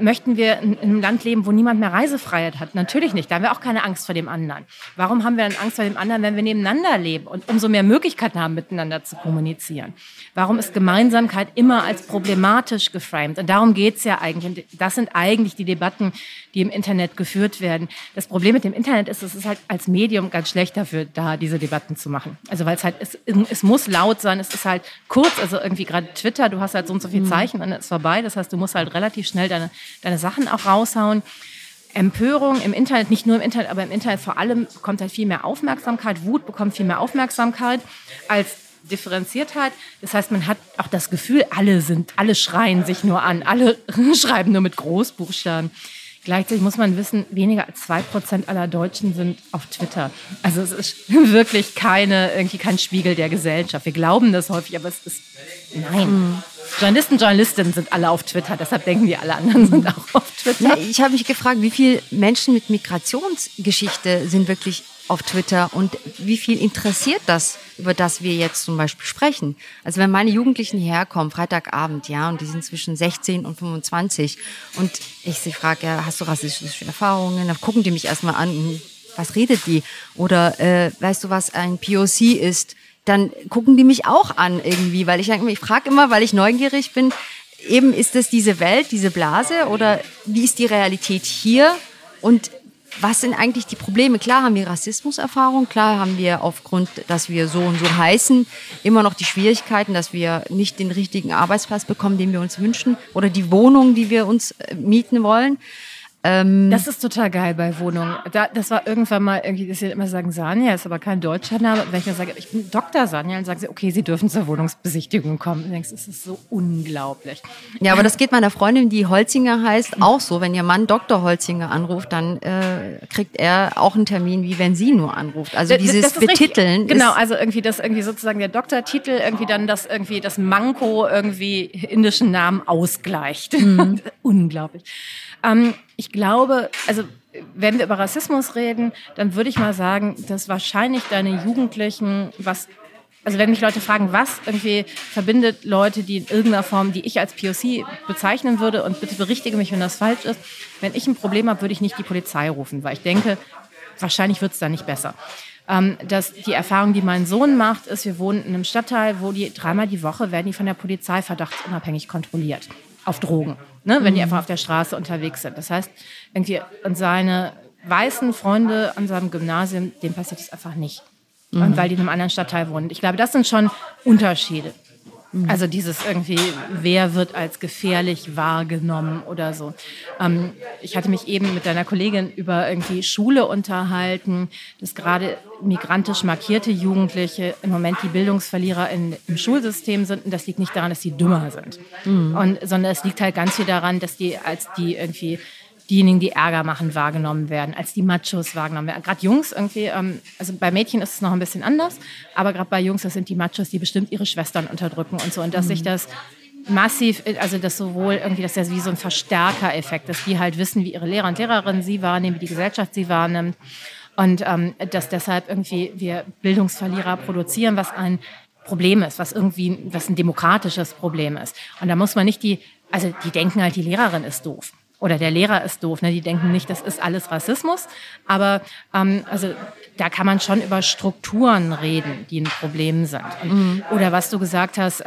Möchten wir in einem Land leben, wo niemand mehr Reisefreiheit hat? Natürlich nicht. Da haben wir auch keine Angst vor dem anderen. Warum haben wir dann Angst vor dem anderen, wenn wir nebeneinander leben und umso mehr Möglichkeiten haben, miteinander zu kommunizieren? Warum ist Gemeinsamkeit immer als problematisch geframed? Und darum geht's ja eigentlich. Das sind eigentlich die Debatten, die im Internet geführt werden. Das Problem mit dem Internet ist, es ist halt als Medium ganz schlecht dafür, da diese Debatten zu machen. Also weil es halt, es muss laut sein, es ist halt kurz, also irgendwie gerade Twitter, du hast halt so und so viel Zeichen und dann ist vorbei. Das heißt, du musst halt relativ schnell deine Sachen auch raushauen. Empörung im Internet, nicht nur im Internet, aber im Internet vor allem bekommt halt viel mehr Aufmerksamkeit. Wut bekommt viel mehr Aufmerksamkeit als Differenziertheit. Das heißt, man hat auch das Gefühl, alle schreien sich nur an, alle schreiben nur mit Großbuchstaben. Gleichzeitig muss man wissen, weniger als 2% aller Deutschen sind auf Twitter. Also es ist wirklich kein Spiegel der Gesellschaft. Wir glauben das häufig, aber es ist, nein. Journalisten, Journalistinnen sind alle auf Twitter, deshalb denken die, alle anderen sind auch auf Twitter. Nee, ich habe mich gefragt, wie viele Menschen mit Migrationsgeschichte sind wirklich auf Twitter und wie viel interessiert das? über das wir jetzt zum Beispiel sprechen. Also wenn meine Jugendlichen hierher kommen, Freitagabend, ja, und die sind zwischen 16 und 25 und ich sie frage, ja, hast du rassistische Erfahrungen? Dann gucken die mich erstmal an, was redet die? Oder weißt du, was ein POC ist? Dann gucken die mich auch an irgendwie, weil ich frage immer, weil ich neugierig bin, eben ist das diese Welt, diese Blase oder wie ist die Realität hier und was sind eigentlich die Probleme? Klar haben wir Rassismuserfahrung, klar haben wir aufgrund, dass wir so und so heißen, immer noch die Schwierigkeiten, dass wir nicht den richtigen Arbeitsplatz bekommen, den wir uns wünschen oder die Wohnung, die wir uns mieten wollen. Das ist total geil bei Wohnungen. Das war irgendwann mal, irgendwie, dass sie immer sagen, Sanyal ist aber kein deutscher Name. Wenn ich dann sage, ich bin Dr. Sanyal, dann sagen sie, okay, sie dürfen zur Wohnungsbesichtigung kommen. Und denkst, es ist so unglaublich. Ja, aber das geht meiner Freundin, die Holzinger heißt, auch so. Wenn ihr Mann Dr. Holzinger anruft, dann kriegt er auch einen Termin, wie wenn sie nur anruft. Also dieses Betiteln. Genau, also irgendwie das irgendwie sozusagen der Doktortitel irgendwie dann das irgendwie das Manko irgendwie indischen Namen ausgleicht. Mhm. Unglaublich. Ich glaube, also wenn wir über Rassismus reden, dann würde ich mal sagen, dass wahrscheinlich deine Jugendlichen, was, also wenn mich Leute fragen, was irgendwie verbindet Leute, die in irgendeiner Form, die ich als POC bezeichnen würde, und bitte berichtige mich, wenn das falsch ist, wenn ich ein Problem habe, würde ich nicht die Polizei rufen, weil ich denke, wahrscheinlich wird es da nicht besser. Dass die Erfahrung, die mein Sohn macht, ist, wir wohnen in einem Stadtteil, wo die dreimal die Woche werden die von der Polizei verdachtsunabhängig kontrolliert. Auf Drogen, ne, wenn die einfach auf der Straße unterwegs sind. Das heißt, irgendwie an seine weißen Freunde an seinem Gymnasium, denen passiert das einfach nicht. Mhm. Und weil die in einem anderen Stadtteil wohnen. Ich glaube, das sind schon Unterschiede. Mhm. Also dieses irgendwie, wer wird als gefährlich wahrgenommen oder so. Ich hatte mich eben mit deiner Kollegin über irgendwie Schule unterhalten, dass gerade migrantisch markierte Jugendliche im Moment die Bildungsverlierer im Schulsystem sind. Und das liegt nicht daran, dass sie dümmer sind, sondern es liegt halt ganz viel daran, dass die als die irgendwie diejenigen, die Ärger machen, wahrgenommen werden, als die Machos wahrgenommen werden. Gerade Jungs irgendwie, also bei Mädchen ist es noch ein bisschen anders, aber gerade bei Jungs, das sind die Machos, die bestimmt ihre Schwestern unterdrücken und so. Und dass sich das massiv, also das sowohl irgendwie, das ist ja wie so ein Verstärkereffekt, dass die halt wissen, wie ihre Lehrer und Lehrerinnen sie wahrnehmen, wie die Gesellschaft sie wahrnimmt. Und dass deshalb irgendwie wir Bildungsverlierer produzieren, was ein Problem ist, was irgendwie, was ein demokratisches Problem ist. Und da muss man nicht die denken halt, die Lehrerin ist doof. Oder der Lehrer ist doof, ne? Die denken nicht, das ist alles Rassismus. Aber also da kann man schon über Strukturen reden, die ein Problem sind. Oder was du gesagt hast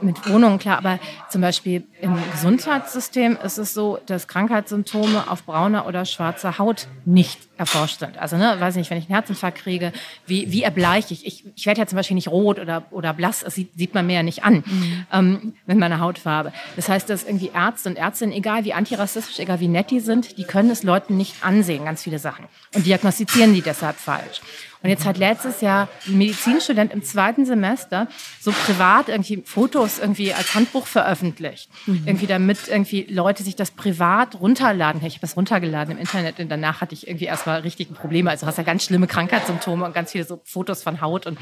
mit Wohnungen, klar. Aber zum Beispiel im Gesundheitssystem ist es so, dass Krankheitssymptome auf brauner oder schwarzer Haut nicht erforscht sind. Also ne, weiß nicht, wenn ich einen Herzinfarkt kriege, wie erbleiche ich? Ich werde ja zum Beispiel nicht rot oder blass. Das sieht man mir ja nicht an mit meiner Hautfarbe. Das heißt, dass irgendwie Ärzte und Ärztinnen, egal wie antirassistisch, egal wie nett die sind, die können es Leuten nicht ansehen, ganz viele Sachen. Und diagnostizieren die deshalb falsch. Und jetzt hat letztes Jahr ein Medizinstudent im zweiten Semester so privat irgendwie Fotos irgendwie als Handbuch veröffentlicht. Irgendwie damit irgendwie Leute sich das privat runterladen. Ich habe das runtergeladen im Internet und danach hatte ich irgendwie erstmal richtige Probleme. Also hast ja ganz schlimme Krankheitssymptome und ganz viele so Fotos von Haut und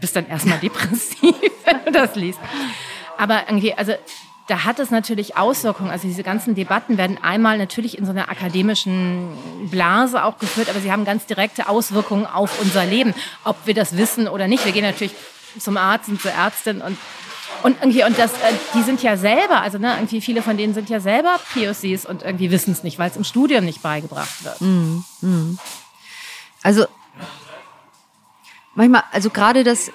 bist dann erstmal depressiv, wenn du das liest. Aber irgendwie, also da hat es natürlich Auswirkungen. Also diese ganzen Debatten werden einmal natürlich in so einer akademischen Blase auch geführt, aber sie haben ganz direkte Auswirkungen auf unser Leben, ob wir das wissen oder nicht. Wir gehen natürlich zum Arzt und zur Ärztin und irgendwie, und das, die sind ja selber, also ne, irgendwie viele von denen sind ja selber POCs und irgendwie wissen es nicht, weil es im Studium nicht beigebracht wird. Also manchmal, also gerade das,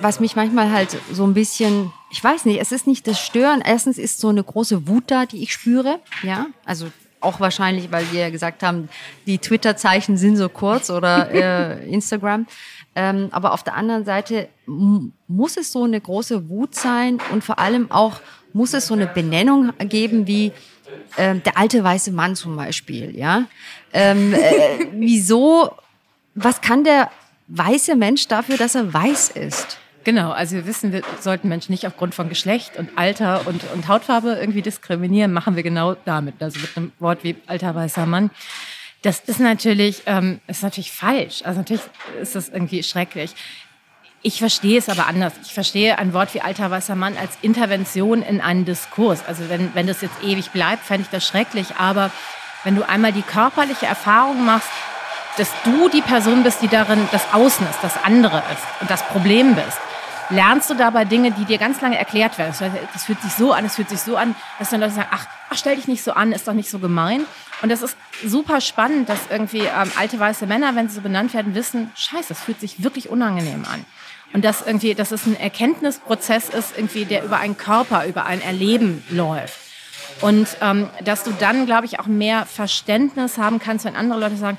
was mich manchmal halt so ein bisschen, ich weiß nicht, es ist nicht das Stören. Erstens ist so eine große Wut da, die ich spüre, ja, also auch wahrscheinlich, weil wir ja gesagt haben, die Twitter-Zeichen sind so kurz oder Instagram, aber auf der anderen Seite muss es so eine große Wut sein und vor allem auch muss es so eine Benennung geben wie der alte weiße Mann zum Beispiel, ja, wieso, was kann der weiße Mensch dafür, dass er weiß ist? Genau, also wir wissen, wir sollten Menschen nicht aufgrund von Geschlecht und Alter und Hautfarbe irgendwie diskriminieren, machen wir genau damit, also mit einem Wort wie alter weißer Mann. Das ist natürlich falsch, also natürlich ist das irgendwie schrecklich. Ich verstehe es aber anders. Ich verstehe ein Wort wie alter weißer Mann als Intervention in einen Diskurs. Also wenn das jetzt ewig bleibt, fände ich das schrecklich, aber wenn du einmal die körperliche Erfahrung machst, dass du die Person bist, die darin das Außen ist, das andere ist und das Problem bist, lernst du dabei Dinge, die dir ganz lange erklärt werden. Das fühlt sich so an, es fühlt sich so an, dass dann Leute sagen, ach, stell dich nicht so an, ist doch nicht so gemein. Und das ist super spannend, dass irgendwie alte weiße Männer, wenn sie so benannt werden, wissen, scheiße, das fühlt sich wirklich unangenehm an. Und dass irgendwie, dass es ein Erkenntnisprozess ist, irgendwie, der über einen Körper, über ein Erleben läuft. Und dass du dann, glaube ich, auch mehr Verständnis haben kannst, wenn andere Leute sagen,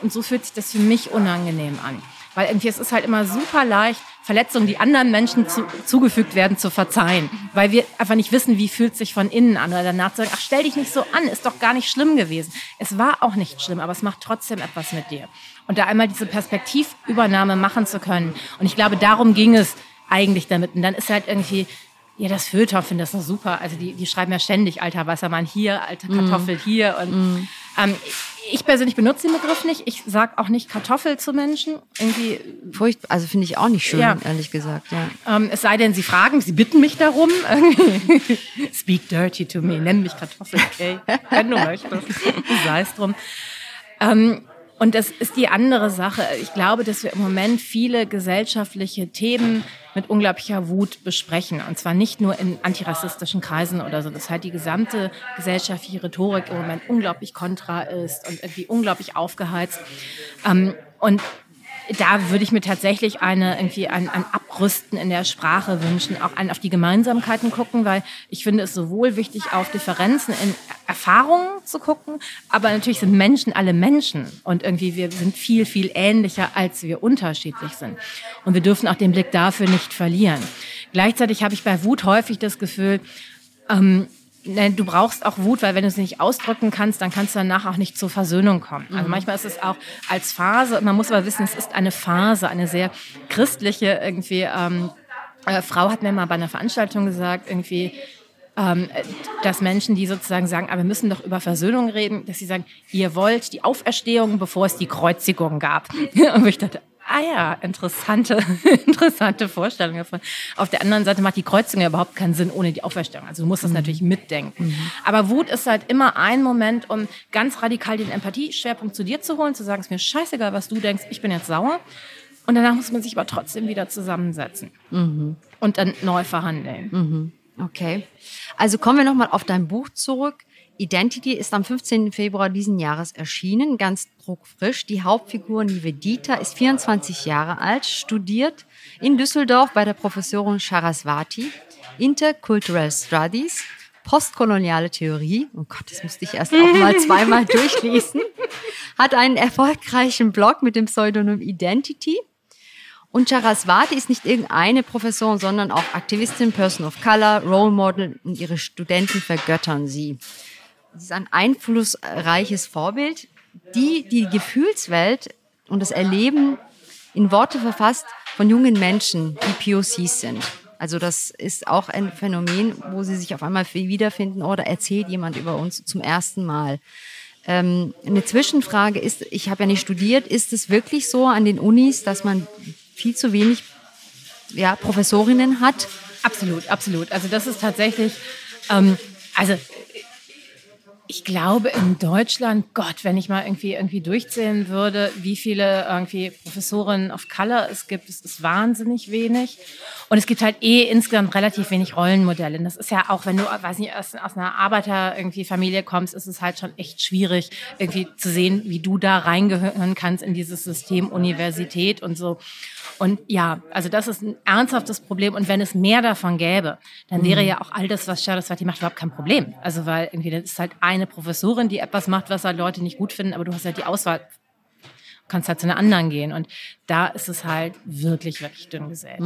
und so fühlt sich das für mich unangenehm an. Weil irgendwie, es ist halt immer super leicht, Verletzungen, die anderen Menschen zugefügt werden, zu verzeihen. Weil wir einfach nicht wissen, wie fühlt sich von innen an. Oder danach zu sagen, ach, stell dich nicht so an, ist doch gar nicht schlimm gewesen. Es war auch nicht schlimm, aber es macht trotzdem etwas mit dir. Und da einmal diese Perspektivübernahme machen zu können. Und ich glaube, darum ging es eigentlich damit. Und dann ist halt irgendwie... Ja, das Föhltorf finde ich das noch super. Also die schreiben ja ständig, alter Wassermann hier, alter Kartoffel hier. Und ich persönlich benutze den Begriff nicht. Ich sage auch nicht Kartoffel zu Menschen. Irgendwie furchtbar, also finde ich auch nicht schön, ehrlich gesagt. Ja. Es sei denn, sie fragen, sie bitten mich darum. Speak dirty to me, nenn mich Kartoffel, okay? Wenn du möchtest, sei es drum. Und das ist die andere Sache. Ich glaube, dass wir im Moment viele gesellschaftliche Themen mit unglaublicher Wut besprechen. Und zwar nicht nur in antirassistischen Kreisen oder so. Dass halt die gesamte gesellschaftliche Rhetorik im Moment unglaublich kontra ist und irgendwie unglaublich aufgeheizt. Und da würde ich mir tatsächlich ein Abrüsten in der Sprache wünschen, auch auf die Gemeinsamkeiten gucken, weil ich finde es sowohl wichtig, auf Differenzen in Erfahrungen zu gucken, aber natürlich sind Menschen alle Menschen und irgendwie wir sind viel, viel ähnlicher, als wir unterschiedlich sind. Und wir dürfen auch den Blick dafür nicht verlieren. Gleichzeitig habe ich bei Wut häufig das Gefühl, du brauchst auch Wut, weil wenn du es nicht ausdrücken kannst, dann kannst du danach auch nicht zur Versöhnung kommen. Also manchmal ist es auch als Phase, man muss aber wissen, es ist eine Phase, eine sehr christliche irgendwie. Frau hat mir mal bei einer Veranstaltung gesagt, irgendwie, dass Menschen, die sozusagen sagen, aber wir müssen doch über Versöhnung reden, dass sie sagen, ihr wollt die Auferstehung, bevor es die Kreuzigung gab. Und ich dachte, interessante Vorstellung davon. Auf der anderen Seite macht die Kreuzung ja überhaupt keinen Sinn ohne die Auferstehung. Also du musst das natürlich mitdenken. Aber Wut ist halt immer ein Moment, um ganz radikal den Empathie-Schwerpunkt zu dir zu holen, zu sagen, es ist mir scheißegal, was du denkst, ich bin jetzt sauer. Und danach muss man sich aber trotzdem wieder zusammensetzen und dann neu verhandeln. Okay. Also kommen wir nochmal auf dein Buch zurück. Identitty ist am 15. Februar diesen Jahres erschienen, ganz druckfrisch. Die Hauptfigur Nivedita ist 24 Jahre alt, studiert in Düsseldorf bei der Professorin Saraswati, Intercultural Studies, Postkoloniale Theorie. Oh Gott, das musste ich erst auch mal zweimal durchlesen. Hat einen erfolgreichen Blog mit dem Pseudonym Identitty. Und Saraswati ist nicht irgendeine Professorin, sondern auch Aktivistin, Person of Color, Role Model und ihre Studenten vergöttern sie. Sie ist ein einflussreiches Vorbild, die Gefühlswelt und das Erleben in Worte verfasst von jungen Menschen, die POCs sind. Also das ist auch ein Phänomen, wo sie sich auf einmal wiederfinden oder erzählt jemand über uns zum ersten Mal. Eine Zwischenfrage ist, ich habe ja nicht studiert, ist es wirklich so an den Unis, dass man viel zu wenig Professorinnen hat? Absolut, absolut. Also das ist tatsächlich, ich glaube in Deutschland, Gott, wenn ich mal irgendwie durchzählen würde, wie viele irgendwie Professorinnen of Color es gibt, es ist wahnsinnig wenig. Und es gibt halt insgesamt relativ wenig Rollenmodelle. Und das ist ja auch, wenn du, weiß nicht, aus einer Arbeiter irgendwie Familie kommst, ist es halt schon echt schwierig, irgendwie zu sehen, wie du da reingehören kannst in dieses System Universität und so. Und ja, also das ist ein ernsthaftes Problem. Und wenn es mehr davon gäbe, dann wäre ja auch all das, was Saraswati macht, überhaupt kein Problem. Also weil irgendwie das ist halt eine Professorin, die etwas macht, was halt Leute nicht gut finden, aber du hast halt die Auswahl, du kannst halt zu einer anderen gehen. Und da ist es halt wirklich, wirklich dünn gesät.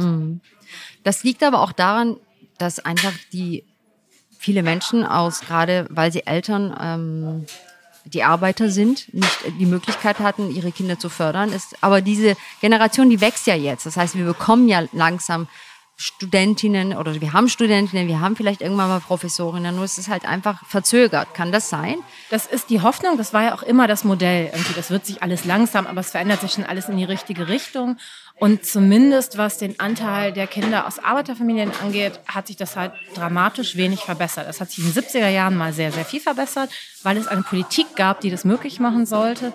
Das liegt aber auch daran, dass einfach viele Menschen gerade weil sie Eltern die Arbeiter sind, nicht die Möglichkeit hatten, ihre Kinder zu fördern. Aber diese Generation, die wächst ja jetzt. Das heißt, wir bekommen ja langsam Studentinnen oder wir haben Studentinnen, wir haben vielleicht irgendwann mal Professorinnen, nur es ist halt einfach verzögert. Kann das sein? Das ist die Hoffnung, das war ja auch immer das Modell. Irgendwie, das wird sich alles langsam, aber es verändert sich schon alles in die richtige Richtung. Und zumindest was den Anteil der Kinder aus Arbeiterfamilien angeht, hat sich das halt dramatisch wenig verbessert. Das hat sich in den 70er Jahren mal sehr, sehr viel verbessert. weil es eine Politik gab, die das möglich machen sollte.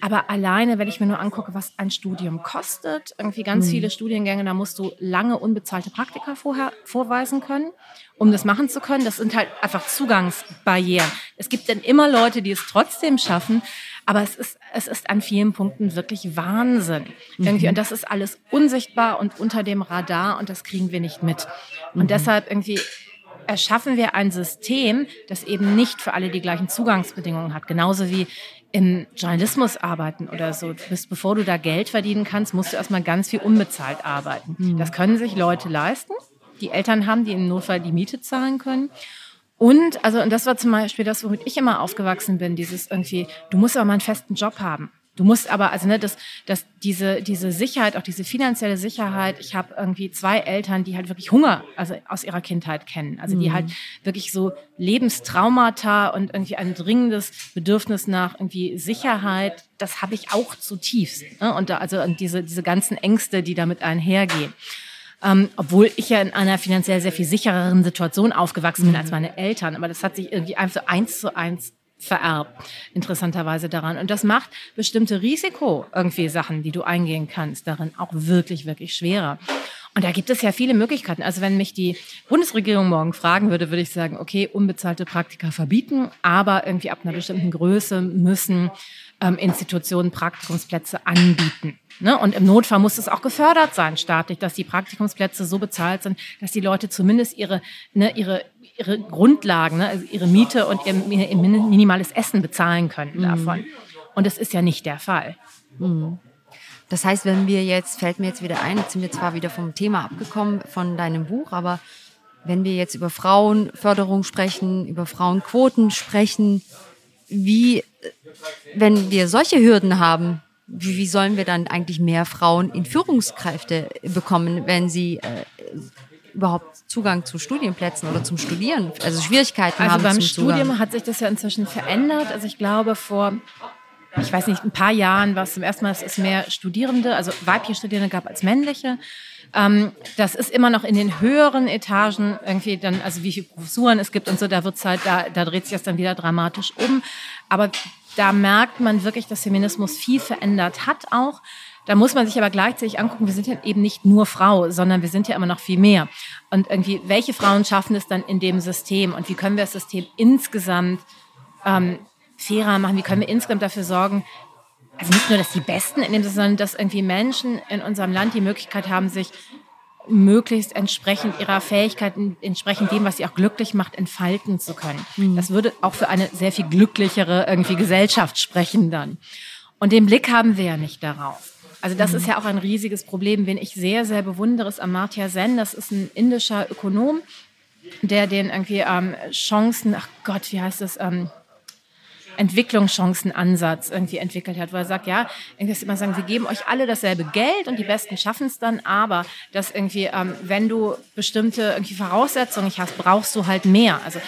Aber alleine, wenn ich mir nur angucke, was ein Studium kostet, irgendwie ganz viele Studiengänge, da musst du lange unbezahlte Praktika vorher vorweisen können, um das machen zu können. Das sind halt einfach Zugangsbarrieren. Es gibt dann immer Leute, die es trotzdem schaffen, aber es ist an vielen Punkten wirklich Wahnsinn. Irgendwie. Und das ist alles unsichtbar und unter dem Radar und das kriegen wir nicht mit. Und deshalb irgendwie erschaffen wir ein System, das eben nicht für alle die gleichen Zugangsbedingungen hat. Genauso wie im Journalismus arbeiten oder so. Bis bevor du da Geld verdienen kannst, musst du erstmal ganz viel unbezahlt arbeiten. Das können sich Leute leisten, die Eltern haben, die im Notfall die Miete zahlen können. Und das war zum Beispiel das, womit ich immer aufgewachsen bin, dieses irgendwie, du musst aber mal einen festen Job haben. Du musst aber, dass diese Sicherheit, auch diese finanzielle Sicherheit, ich habe irgendwie 2 Eltern, die halt wirklich Hunger, also aus ihrer Kindheit kennen, also die halt wirklich so Lebenstraumata und irgendwie ein dringendes Bedürfnis nach irgendwie Sicherheit, das habe ich auch zutiefst, ne? Und diese ganzen Ängste, die damit einhergehen. Obwohl ich ja in einer finanziell sehr viel sichereren Situation aufgewachsen bin als meine Eltern, aber das hat sich irgendwie einfach eins zu eins vererbt, interessanterweise daran. Und das macht bestimmte Risiko, irgendwie Sachen, die du eingehen kannst, darin auch wirklich, wirklich schwerer. Und da gibt es ja viele Möglichkeiten. Also wenn mich die Bundesregierung morgen fragen würde, würde ich sagen, okay, unbezahlte Praktika verbieten, aber irgendwie ab einer bestimmten Größe müssen Institutionen Praktikumsplätze anbieten. Ne? Und im Notfall muss es auch gefördert sein staatlich, dass die Praktikumsplätze so bezahlt sind, dass die Leute zumindest ihre Grundlagen, ne, also ihre Miete und ihr minimales Essen bezahlen können davon. Und das ist ja nicht der Fall. Das heißt, fällt mir jetzt wieder ein, jetzt sind wir zwar wieder vom Thema abgekommen, von deinem Buch, aber wenn wir jetzt über Frauenförderung sprechen, über Frauenquoten sprechen, wenn wir solche Hürden haben, wie sollen wir dann eigentlich mehr Frauen in Führungskräfte bekommen, wenn sie überhaupt Zugang zu Studienplätzen oder zum Studieren, also Schwierigkeiten haben zum Zugang? Also beim Studium hat sich das ja inzwischen verändert. Also ich glaube ein paar Jahren war es zum ersten Mal, dass es mehr Studierende, also weibliche Studierende gab als männliche. Das ist immer noch in den höheren Etagen irgendwie dann, also wie viele Professuren es gibt und so, da wird's halt, da dreht sich das dann wieder dramatisch um. Aber da merkt man wirklich, dass Feminismus viel verändert hat auch. Da muss man sich aber gleichzeitig angucken, wir sind ja eben nicht nur Frau, sondern wir sind ja immer noch viel mehr. Und irgendwie, welche Frauen schaffen es dann in dem System? Und wie können wir das System insgesamt fairer machen? Wie können wir insgesamt dafür sorgen, also nicht nur, dass die Besten in dem Sinne, sondern dass irgendwie Menschen in unserem Land die Möglichkeit haben, sich möglichst entsprechend ihrer Fähigkeiten, entsprechend dem, was sie auch glücklich macht, entfalten zu können. Das würde auch für eine sehr viel glücklichere irgendwie Gesellschaft sprechen dann. Und den Blick haben wir ja nicht darauf. Also das ist ja auch ein riesiges Problem. Wen ich sehr, sehr bewundere, ist Amartya Sen. Das ist ein indischer Ökonom, der den irgendwie Entwicklungschancen-Ansatz irgendwie entwickelt hat, wo er sagt, ja, irgendwie immer sagen, wir geben euch alle dasselbe Geld und die Besten schaffen es dann, aber dass irgendwie, wenn du bestimmte irgendwie Voraussetzungen nicht hast, brauchst du halt mehr. Also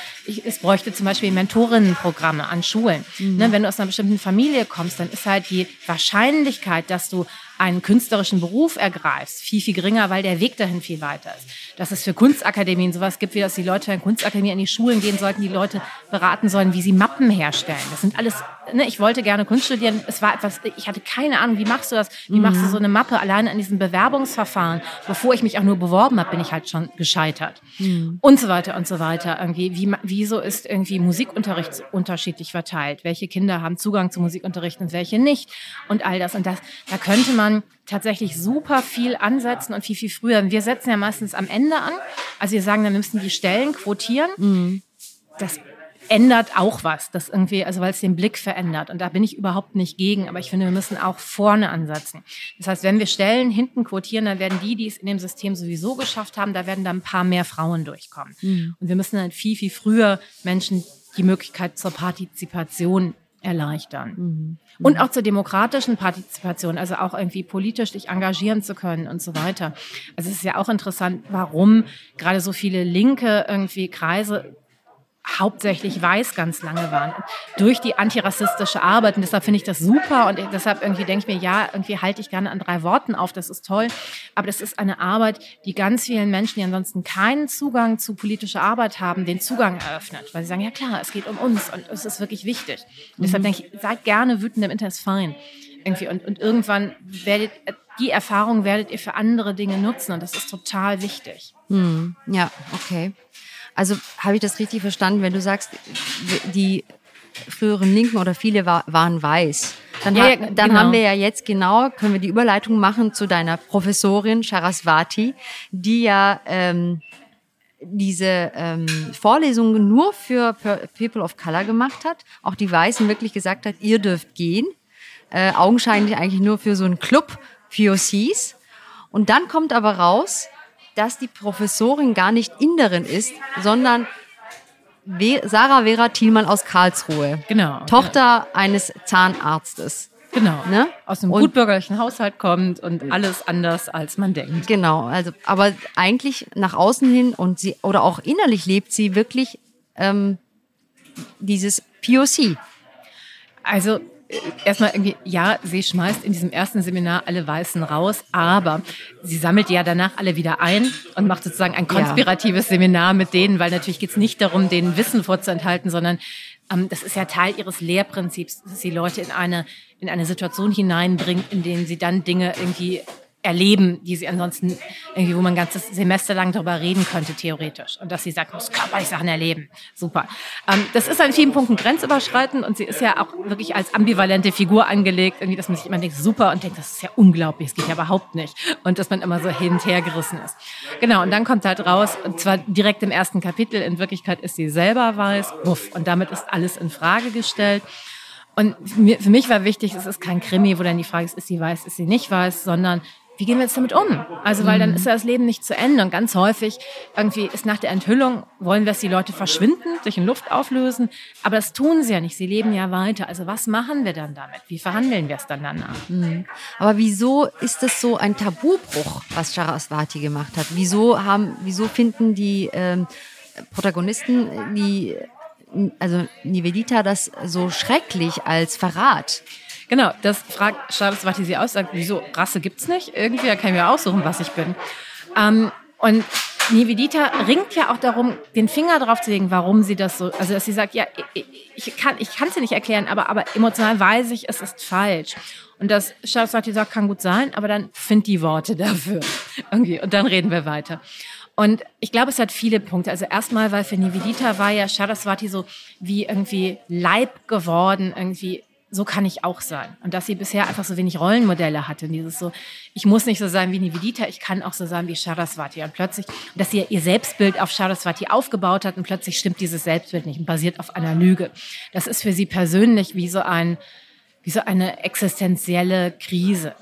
es bräuchte zum Beispiel Mentorinnenprogramme an Schulen. Ne, wenn du aus einer bestimmten Familie kommst, dann ist halt die Wahrscheinlichkeit, dass du einen künstlerischen Beruf ergreifst, viel, viel geringer, weil der Weg dahin viel weiter ist. Dass es für Kunstakademien sowas gibt, wie dass die Leute in Kunstakademien in die Schulen gehen sollten, die Leute beraten sollen, wie sie Mappen herstellen. Das sind alles, ne, ich wollte gerne Kunst studieren, ich hatte keine Ahnung, wie machst du das? Wie machst du so eine Mappe? Alleine an diesem Bewerbungsverfahren, bevor ich mich auch nur beworben habe, bin ich halt schon gescheitert. Und so weiter und so weiter. Irgendwie, wieso ist irgendwie Musikunterricht unterschiedlich verteilt? Welche Kinder haben Zugang zu Musikunterricht und welche nicht? Und all das und das. Da könnte man tatsächlich super viel ansetzen und viel, viel früher. Wir setzen ja meistens am Ende an. Also wir sagen, dann müssen die Stellen quotieren. Das ändert auch was, das irgendwie, also weil es den Blick verändert. Und da bin ich überhaupt nicht gegen, aber ich finde, wir müssen auch vorne ansetzen. Das heißt, wenn wir Stellen hinten quotieren, dann werden die, die es in dem System sowieso geschafft haben, da werden dann ein paar mehr Frauen durchkommen. Und wir müssen dann viel, viel früher Menschen die Möglichkeit zur Partizipation erleichtern. Und auch zur demokratischen Partizipation, also auch irgendwie politisch dich engagieren zu können und so weiter. Also es ist ja auch interessant, warum gerade so viele linke irgendwie Kreise hauptsächlich weiß ganz lange waren, durch die antirassistische Arbeit. Und deshalb finde ich das super und deshalb irgendwie denke ich mir, ja, irgendwie halte ich gerne an 3 Worten auf, das ist toll. Aber das ist eine Arbeit, die ganz vielen Menschen, die ansonsten keinen Zugang zu politischer Arbeit haben, den Zugang eröffnet. Weil sie sagen, ja klar, es geht um uns und es ist wirklich wichtig. Und deshalb denke ich, seid gerne wütend im Internet, ist fein. Irgendwie. Und irgendwann werdet ihr für andere Dinge nutzen und das ist total wichtig. Ja, okay. Also habe ich das richtig verstanden, wenn du sagst, die früheren Linken oder viele waren weiß, dann haben wir ja jetzt können wir die Überleitung machen zu deiner Professorin Saraswati, die ja diese Vorlesungen nur für People of Color gemacht hat, auch die Weißen wirklich gesagt hat, ihr dürft gehen, augenscheinlich eigentlich nur für so einen Club POCs. Und dann kommt aber raus, dass die Professorin gar nicht Inderin ist, sondern Sarah Vera Thielmann aus Karlsruhe. Genau. Tochter eines Zahnarztes. Genau. Ne? Aus einem gutbürgerlichen Haushalt kommt und alles anders, als man denkt. Genau. Also, aber eigentlich nach außen hin und sie, oder auch innerlich lebt sie wirklich dieses POC. Also, erstmal irgendwie, ja, sie schmeißt in diesem ersten Seminar alle Weißen raus, aber sie sammelt ja danach alle wieder ein und macht sozusagen ein konspiratives Seminar mit denen, weil natürlich geht es nicht darum, denen Wissen vorzuenthalten, sondern das ist ja Teil ihres Lehrprinzips, dass sie Leute in eine Situation hineinbringt, in denen sie dann Dinge irgendwie erleben, die sie ansonsten irgendwie, wo man ein ganzes Semester lang darüber reden könnte, theoretisch. Und dass sie sagt, muss körperlich Sachen erleben. Super. Das ist an vielen Punkten grenzüberschreitend und sie ist ja auch wirklich als ambivalente Figur angelegt, irgendwie, dass man sich immer denkt, super, und denkt, das ist ja unglaublich, es geht ja überhaupt nicht. Und dass man immer so hin und her gerissen ist. Genau, und dann kommt halt raus, und zwar direkt im ersten Kapitel, in Wirklichkeit ist sie selber weiß, wuff, und damit ist alles in Frage gestellt. Und für mich war wichtig, es ist kein Krimi, wo dann die Frage ist sie weiß, ist sie nicht weiß, sondern wie gehen wir jetzt damit um? Also, weil dann ist ja das Leben nicht zu Ende. Und ganz häufig irgendwie ist nach der Enthüllung, wollen wir, dass die Leute verschwinden, sich in Luft auflösen. Aber das tun sie ja nicht. Sie leben ja weiter. Also, was machen wir dann damit? Wie verhandeln wir es dann danach? Mhm. Aber wieso ist das so ein Tabubruch, was Saraswati gemacht hat? Wieso finden die Protagonisten, also Nivedita, das so schrecklich als Verrat? Genau, das fragt Saraswati sie aus, sagt, wieso, Rasse gibt's nicht? Irgendwie, da kann ich mir aussuchen, was ich bin. Und Nivedita ringt ja auch darum, den Finger drauf zu legen, warum sie das so, also dass sie sagt, ja, ich kann's dir nicht erklären, aber emotional weiß ich, es ist falsch. Und dass Saraswati sagt, kann gut sein, aber dann find die Worte dafür. Irgendwie, und dann reden wir weiter. Und ich glaube, es hat viele Punkte. Also erstmal, weil für Nivedita war ja Saraswati so wie irgendwie Leib geworden, irgendwie, so kann ich auch sein. Und dass sie bisher einfach so wenig Rollenmodelle hatte. Und dieses so, ich muss nicht so sein wie Nivedita, ich kann auch so sein wie Saraswati. Und plötzlich, dass sie ihr Selbstbild auf Saraswati aufgebaut hat und plötzlich stimmt dieses Selbstbild nicht und basiert auf einer Lüge. Das ist für sie persönlich wie so eine existenzielle Krise.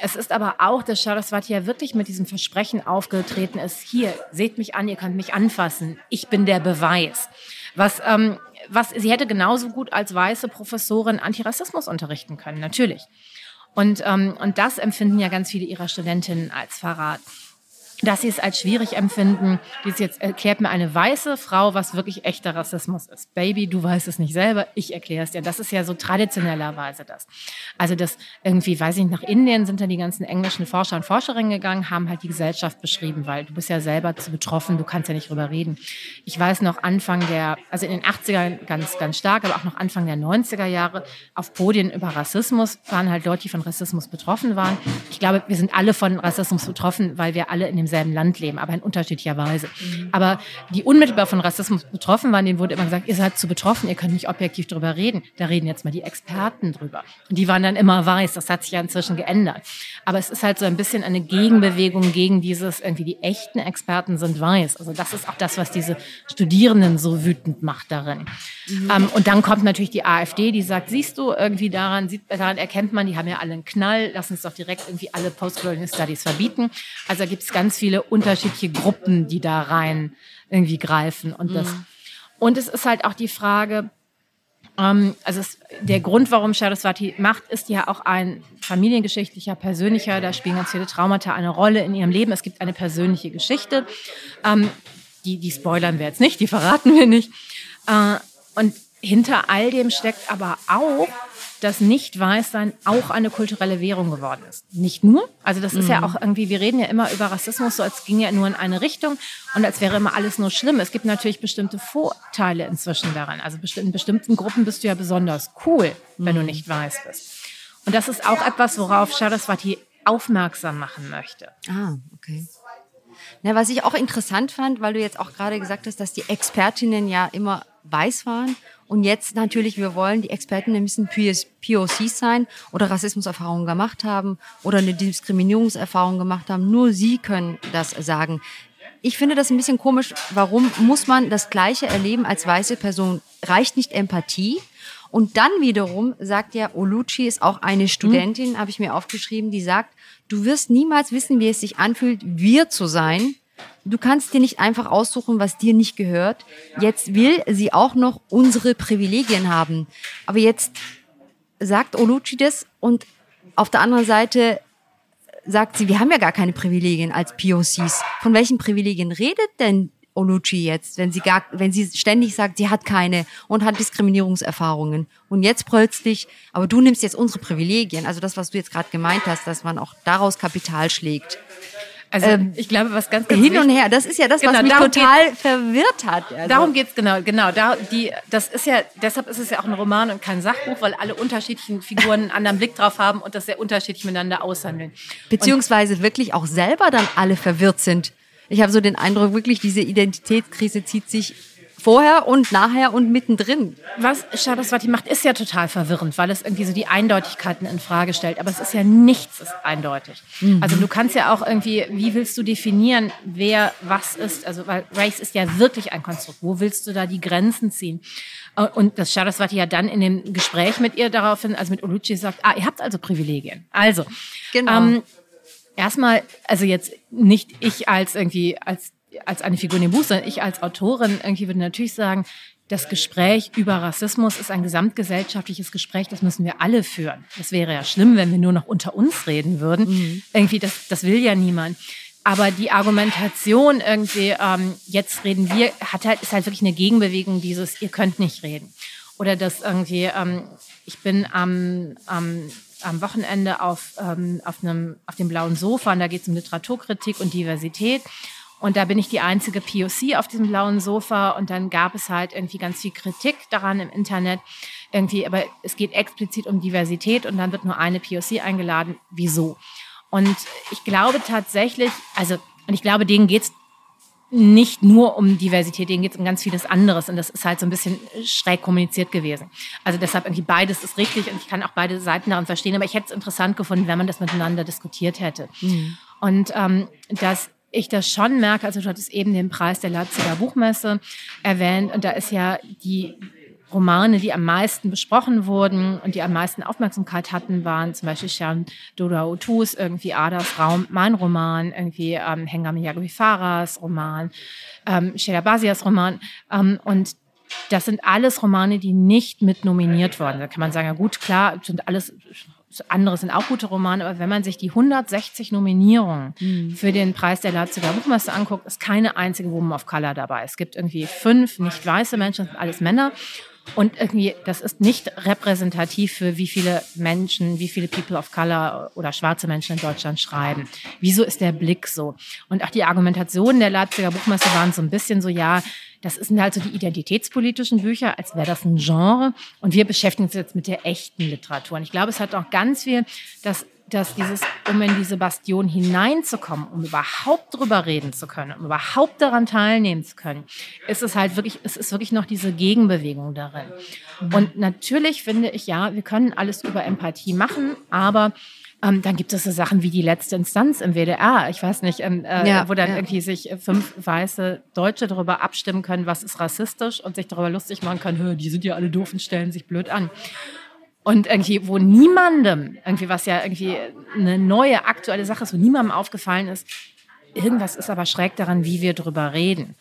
Es ist aber auch, dass Saraswati ja wirklich mit diesem Versprechen aufgetreten ist, hier, seht mich an, ihr könnt mich anfassen, ich bin der Beweis. Was sie hätte genauso gut als weiße Professorin Antirassismus unterrichten können, natürlich. Und das empfinden ja ganz viele ihrer Studentinnen als Verrat. Dass sie es als schwierig empfinden, jetzt erklärt mir eine weiße Frau, was wirklich echter Rassismus ist. Baby, du weißt es nicht selber, ich erkläre es dir. Das ist ja so traditionellerweise das. Also das irgendwie, weiß ich nicht, nach Indien sind dann die ganzen englischen Forscher und Forscherinnen gegangen, haben halt die Gesellschaft beschrieben, weil du bist ja selber zu betroffen, du kannst ja nicht drüber reden. Ich weiß noch also in den 80ern ganz, ganz stark, aber auch noch Anfang der 90er Jahre auf Podien über Rassismus waren halt Leute, die von Rassismus betroffen waren. Ich glaube, wir sind alle von Rassismus betroffen, weil wir alle in dem selben Land leben, aber in unterschiedlicher Weise. Aber die unmittelbar von Rassismus betroffen waren, denen wurde immer gesagt, ihr seid zu betroffen, ihr könnt nicht objektiv drüber reden. Da reden jetzt mal die Experten drüber. Und die waren dann immer weiß, das hat sich ja inzwischen geändert. Aber es ist halt so ein bisschen eine Gegenbewegung gegen dieses, irgendwie die echten Experten sind weiß. Also das ist auch das, was diese Studierenden so wütend macht darin. Und dann kommt natürlich die AfD, die sagt, siehst du, irgendwie daran erkennt man, die haben ja alle einen Knall, lass uns doch direkt irgendwie alle Postkoloniale Studies verbieten. Also da gibt es ganz viele unterschiedliche Gruppen, die da rein irgendwie greifen. Und es ist halt auch die Frage, der Grund, warum Saraswati macht, ist ja auch ein familiengeschichtlicher, persönlicher, da spielen ganz viele Traumata eine Rolle in ihrem Leben. Es gibt eine persönliche Geschichte. die spoilern wir jetzt nicht, die verraten wir nicht. Und hinter all dem steckt aber auch, dass Nicht-Weißsein auch eine kulturelle Währung geworden ist. Nicht nur, also das ist ja auch irgendwie, wir reden ja immer über Rassismus, so als ginge ja nur in eine Richtung und als wäre immer alles nur schlimm. Es gibt natürlich bestimmte Vorteile inzwischen daran. Also in bestimmten Gruppen bist du ja besonders cool, wenn du nicht weiß bist. Und das ist auch etwas, worauf Saraswati aufmerksam machen möchte. Ah, okay. Na, was ich auch interessant fand, weil du jetzt auch gerade gesagt hast, dass die Expertinnen ja immer weiß waren. Und jetzt natürlich, wir wollen, die Expertinnen müssen POCs sein oder Rassismuserfahrungen gemacht haben oder eine Diskriminierungserfahrung gemacht haben. Nur sie können das sagen. Ich finde das ein bisschen komisch. Warum muss man das Gleiche erleben als weiße Person? Reicht nicht Empathie? Und dann wiederum sagt ja, Oluchi ist auch eine Studentin, habe ich mir aufgeschrieben, die sagt, du wirst niemals wissen, wie es sich anfühlt, wir zu sein. Du kannst dir nicht einfach aussuchen, was dir nicht gehört. Jetzt will sie auch noch unsere Privilegien haben. Aber jetzt sagt Oluchi das und auf der anderen Seite sagt sie, wir haben ja gar keine Privilegien als POCs. Von welchen Privilegien redet denn Oluchi jetzt, wenn sie ständig sagt, sie hat keine und hat Diskriminierungserfahrungen und jetzt plötzlich, aber du nimmst jetzt unsere Privilegien, also das, was du jetzt gerade gemeint hast, dass man auch daraus Kapital schlägt. Also ich glaube, was ganz, ganz hin und her, das ist ja das, genau, was mich total verwirrt hat. Also. Darum geht's genau. Deshalb ist es ja auch ein Roman und kein Sachbuch, weil alle unterschiedlichen Figuren einen anderen Blick drauf haben und das sehr unterschiedlich miteinander aushandeln. Beziehungsweise wirklich auch selber dann alle verwirrt sind. Ich habe so den Eindruck, wirklich diese Identitätskrise zieht sich vorher und nachher und mittendrin. Was Saraswati macht, ist ja total verwirrend, weil es irgendwie so die Eindeutigkeiten in Frage stellt. Aber es ist ja nichts ist eindeutig. Also du kannst ja auch irgendwie, wie willst du definieren, wer was ist? Also weil Race ist ja wirklich ein Konstrukt. Wo willst du da die Grenzen ziehen? Und das Saraswati ja dann in dem Gespräch mit ihr daraufhin, also mit Oluchi sagt, ihr habt also Privilegien. Also, genau. Erstmal, also jetzt nicht ich als irgendwie, als eine Figur in dem Buch, sondern ich als Autorin irgendwie würde natürlich sagen, das Gespräch über Rassismus ist ein gesamtgesellschaftliches Gespräch, das müssen wir alle führen. Das wäre ja schlimm, wenn wir nur noch unter uns reden würden. Irgendwie, das will ja niemand. Aber die Argumentation irgendwie, jetzt reden wir, ist halt wirklich eine Gegenbewegung dieses, ihr könnt nicht reden. Oder das irgendwie, ich bin am Wochenende auf dem blauen Sofa und da geht es um Literaturkritik und Diversität und da bin ich die einzige POC auf diesem blauen Sofa und dann gab es halt irgendwie ganz viel Kritik daran im Internet irgendwie, aber es geht explizit um Diversität und dann wird nur eine POC eingeladen, wieso? Und ich glaube tatsächlich, denen geht's nicht nur um Diversität, denen geht es um ganz vieles anderes und das ist halt so ein bisschen schräg kommuniziert gewesen. Also deshalb irgendwie beides ist richtig und ich kann auch beide Seiten daran verstehen, aber ich hätte es interessant gefunden, wenn man das miteinander diskutiert hätte. Und dass ich das schon merke, also du hattest eben den Preis der Leipziger Buchmesse erwähnt und da ist ja die Romane, die am meisten besprochen wurden und die am meisten Aufmerksamkeit hatten, waren zum Beispiel Shan Dodao-Tus, irgendwie Adas Raum, mein Roman, irgendwie Hengameh Yaghoobifarahs Roman, Sheila Basias Roman. Und das sind alles Romane, die nicht mit nominiert wurden. Da kann man sagen, ja gut, klar, sind alles andere sind auch gute Romane, aber wenn man sich die 160 Nominierungen für den Preis der Leipziger Buchmesse anguckt, ist keine einzige Woman of Color dabei. Es gibt irgendwie 5 nicht weiße Menschen, das sind alles Männer. Und irgendwie, das ist nicht repräsentativ für wie viele Menschen, wie viele People of Color oder schwarze Menschen in Deutschland schreiben. Wieso ist der Blick so? Und auch die Argumentationen der Leipziger Buchmesse waren so ein bisschen so, ja, das sind halt so die identitätspolitischen Bücher, als wäre das ein Genre. Und wir beschäftigen uns jetzt mit der echten Literatur. Und ich glaube, es hat auch ganz viel, dass dieses, um in diese Bastion hineinzukommen, um überhaupt drüber reden zu können, um überhaupt daran teilnehmen zu können, ist es wirklich noch diese Gegenbewegung darin. Und natürlich finde ich, ja, wir können alles über Empathie machen, aber dann gibt es so Sachen wie die letzte Instanz im WDR, ich weiß nicht, wo dann irgendwie sich 5 weiße Deutsche darüber abstimmen können, was ist rassistisch und sich darüber lustig machen können, die sind ja alle doof und stellen sich blöd an. Und irgendwie, wo niemandem, irgendwie was ja irgendwie eine neue, aktuelle Sache ist, wo niemandem aufgefallen ist, irgendwas ist aber schräg daran, wie wir drüber reden.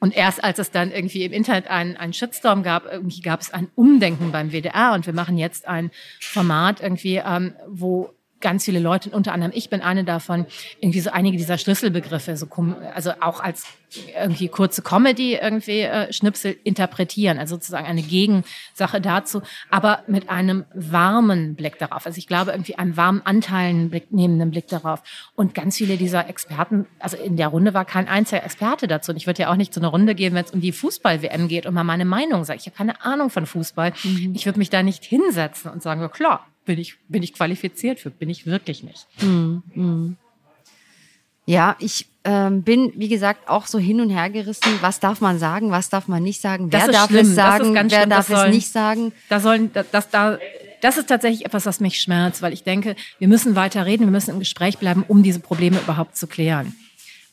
Und erst als es dann irgendwie im Internet einen Shitstorm gab, irgendwie gab es ein Umdenken beim WDR und wir machen jetzt ein Format irgendwie, wo ganz viele Leute, unter anderem ich bin eine davon, irgendwie so einige dieser Schlüsselbegriffe, so also auch als irgendwie kurze Comedy irgendwie Schnipsel interpretieren, also sozusagen eine Gegensache dazu, aber mit einem warmen Blick darauf. Also ich glaube irgendwie einen warmen nehmenden Blick darauf. Und ganz viele dieser Experten, also in der Runde war kein einziger Experte dazu. Und ich würde ja auch nicht so eine Runde gehen, wenn es um die Fußball-WM geht und mal meine Meinung sagt. Ich habe keine Ahnung von Fußball. Mhm. Ich würde mich da nicht hinsetzen und sagen, ja klar, bin ich qualifiziert für, bin ich wirklich nicht. Mhm. Ja, ich bin, wie gesagt, auch so hin und her gerissen. Was darf man sagen, was darf man nicht sagen? Wer darf es sagen, wer darf es nicht sagen? Das ist tatsächlich etwas, was mich schmerzt, weil ich denke, wir müssen weiter reden, wir müssen im Gespräch bleiben, um diese Probleme überhaupt zu klären.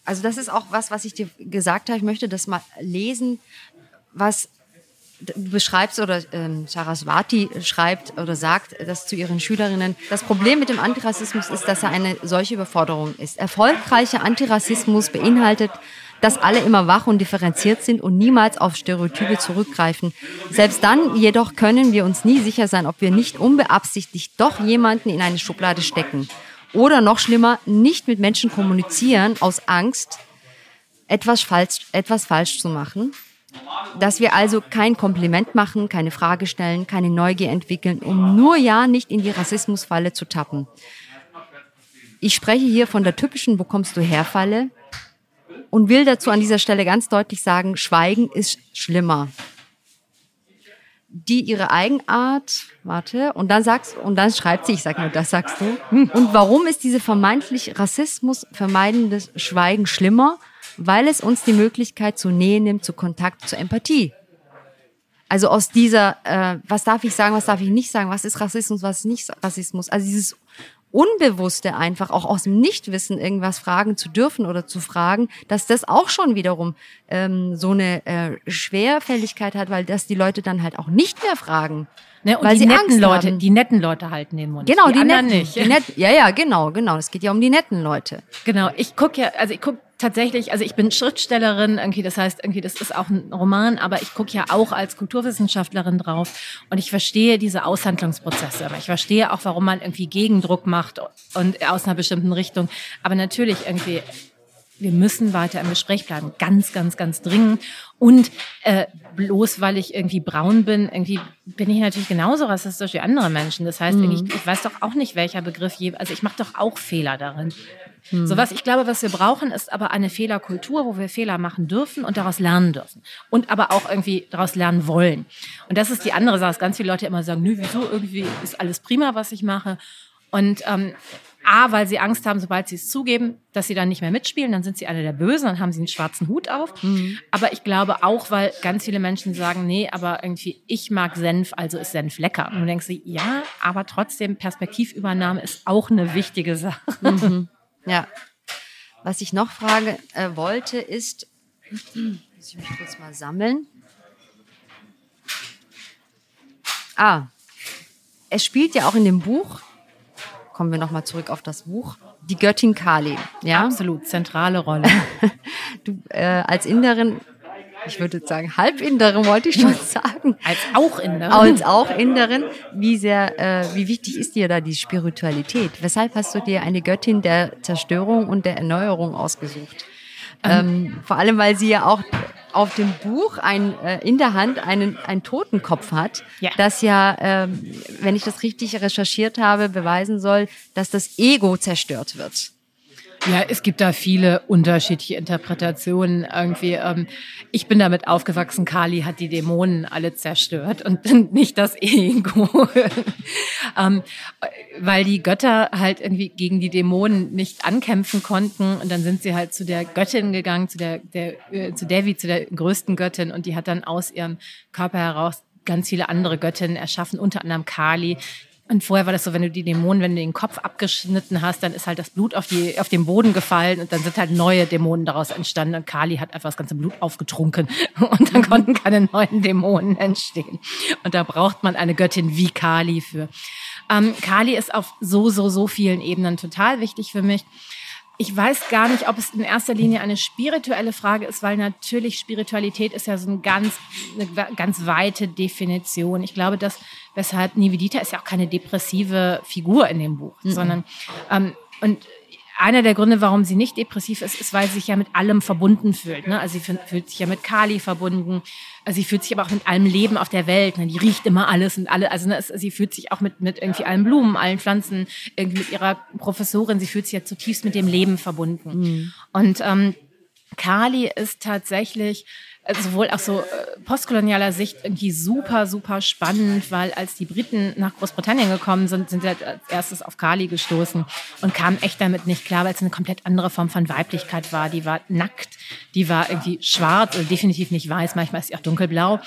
Also das ist auch was ich dir gesagt habe. Ich möchte das mal lesen, was du beschreibst oder Saraswati schreibt oder sagt das zu ihren Schülerinnen. Das Problem mit dem Antirassismus ist, dass er eine solche Überforderung ist. Erfolgreicher Antirassismus beinhaltet, dass alle immer wach und differenziert sind und niemals auf Stereotype zurückgreifen. Selbst dann jedoch können wir uns nie sicher sein, ob wir nicht unbeabsichtigt doch jemanden in eine Schublade stecken. Oder noch schlimmer, nicht mit Menschen kommunizieren aus Angst, etwas falsch zu machen. Dass wir also kein Kompliment machen, keine Frage stellen, keine Neugier entwickeln, um nur ja nicht in die Rassismusfalle zu tappen. Ich spreche hier von der typischen Wo-kommst-du-her-Falle und will dazu an dieser Stelle ganz deutlich sagen, Schweigen ist schlimmer. Die ihre Eigenart, und dann schreibt sie, ich sag nur, das sagst du. Und warum ist diese vermeintlich Rassismus vermeidendes Schweigen schlimmer? Weil es uns die Möglichkeit zur Nähe nimmt, zu Kontakt, zur Empathie. Also aus dieser, was darf ich sagen, was darf ich nicht sagen, was ist Rassismus, was ist nicht Rassismus. Also dieses Unbewusste einfach, auch aus dem Nichtwissen irgendwas fragen zu dürfen oder zu fragen, dass das auch schon wiederum so eine Schwerfälligkeit hat, weil das die Leute dann halt auch nicht mehr fragen. Ne, und weil sie Angst haben. Die netten Leute halten den Mund. Genau, die anderen netten, nicht. Genau. Es geht ja um die netten Leute. Genau, ich bin Schriftstellerin, irgendwie, das heißt, irgendwie, das ist auch ein Roman, aber ich gucke ja auch als Kulturwissenschaftlerin drauf und ich verstehe diese Aushandlungsprozesse, aber ich verstehe auch, warum man irgendwie Gegendruck macht und aus einer bestimmten Richtung. Aber natürlich irgendwie, wir müssen weiter im Gespräch bleiben, ganz, ganz, ganz dringend. Und bloß weil ich irgendwie braun bin, irgendwie bin ich natürlich genauso rassistisch wie andere Menschen. Das heißt, ich weiß doch auch nicht, welcher Begriff ich mache doch auch Fehler darin. So was, ich glaube, was wir brauchen, ist aber eine Fehlerkultur, wo wir Fehler machen dürfen und daraus lernen dürfen. Und aber auch irgendwie daraus lernen wollen. Und das ist die andere Sache, dass ganz viele Leute immer sagen, nö, wieso, irgendwie ist alles prima, was ich mache. Und weil sie Angst haben, sobald sie es zugeben, dass sie dann nicht mehr mitspielen, dann sind sie alle der Bösen, dann haben sie einen schwarzen Hut auf. Mhm. Aber ich glaube auch, weil ganz viele Menschen sagen, nee, aber irgendwie, ich mag Senf, also ist Senf lecker. Und du denkst dir, ja, aber trotzdem, Perspektivübernahme ist auch eine wichtige Sache. Mhm. Ja, was ich noch fragen wollte ist, muss ich mich kurz mal sammeln. Es spielt ja auch in dem Buch, kommen wir nochmal zurück auf das Buch, die Göttin Kali. Ja? Absolut, zentrale Rolle. Du als Inderin, ich würde jetzt sagen, Halbinderin wollte ich schon sagen. Als auch Inderin. Wie wichtig ist dir da die Spiritualität? Weshalb hast du dir eine Göttin der Zerstörung und der Erneuerung ausgesucht? Vor allem, weil sie ja auch auf dem Buch in der Hand einen Totenkopf hat, das wenn ich das richtig recherchiert habe, beweisen soll, dass das Ego zerstört wird. Ja, es gibt da viele unterschiedliche Interpretationen irgendwie. Ich bin damit aufgewachsen, Kali hat die Dämonen alle zerstört und nicht das Ego. Weil die Götter halt irgendwie gegen die Dämonen nicht ankämpfen konnten und dann sind sie halt zu der Göttin gegangen, zu Devi, zu der größten Göttin und die hat dann aus ihrem Körper heraus ganz viele andere Göttinnen erschaffen, unter anderem Kali. Und vorher war das so, wenn du den Kopf abgeschnitten hast, dann ist halt das Blut auf den Boden gefallen und dann sind halt neue Dämonen daraus entstanden. Und Kali hat einfach das ganze Blut aufgetrunken und dann konnten keine neuen Dämonen entstehen. Und da braucht man eine Göttin wie Kali für. Kali ist auf so vielen Ebenen total wichtig für mich. Ich weiß gar nicht, ob es in erster Linie eine spirituelle Frage ist, weil natürlich Spiritualität ist ja so eine ganz weite Definition. Ich glaube, dass weshalb Nivedita ist ja auch keine depressive Figur in dem Buch, sondern und einer der Gründe, warum sie nicht depressiv ist, ist, weil sie sich ja mit allem verbunden fühlt. Ne? Also sie fühlt sich ja mit Kali verbunden. Also sie fühlt sich aber auch mit allem Leben auf der Welt. Ne? Die riecht immer alles und alle. Also ne, sie fühlt sich auch mit irgendwie allen Blumen, allen Pflanzen, irgendwie mit ihrer Professorin. Sie fühlt sich ja zutiefst mit dem Leben verbunden. Mhm. Und Kali ist tatsächlich sowohl auch so postkolonialer Sicht irgendwie super, super spannend, weil als die Briten nach Großbritannien gekommen sind, sind sie halt als erstes auf Kali gestoßen und kamen echt damit nicht klar, weil es eine komplett andere Form von Weiblichkeit war. Die war nackt, die war irgendwie schwarz, also definitiv nicht weiß, manchmal ist sie auch dunkelblau.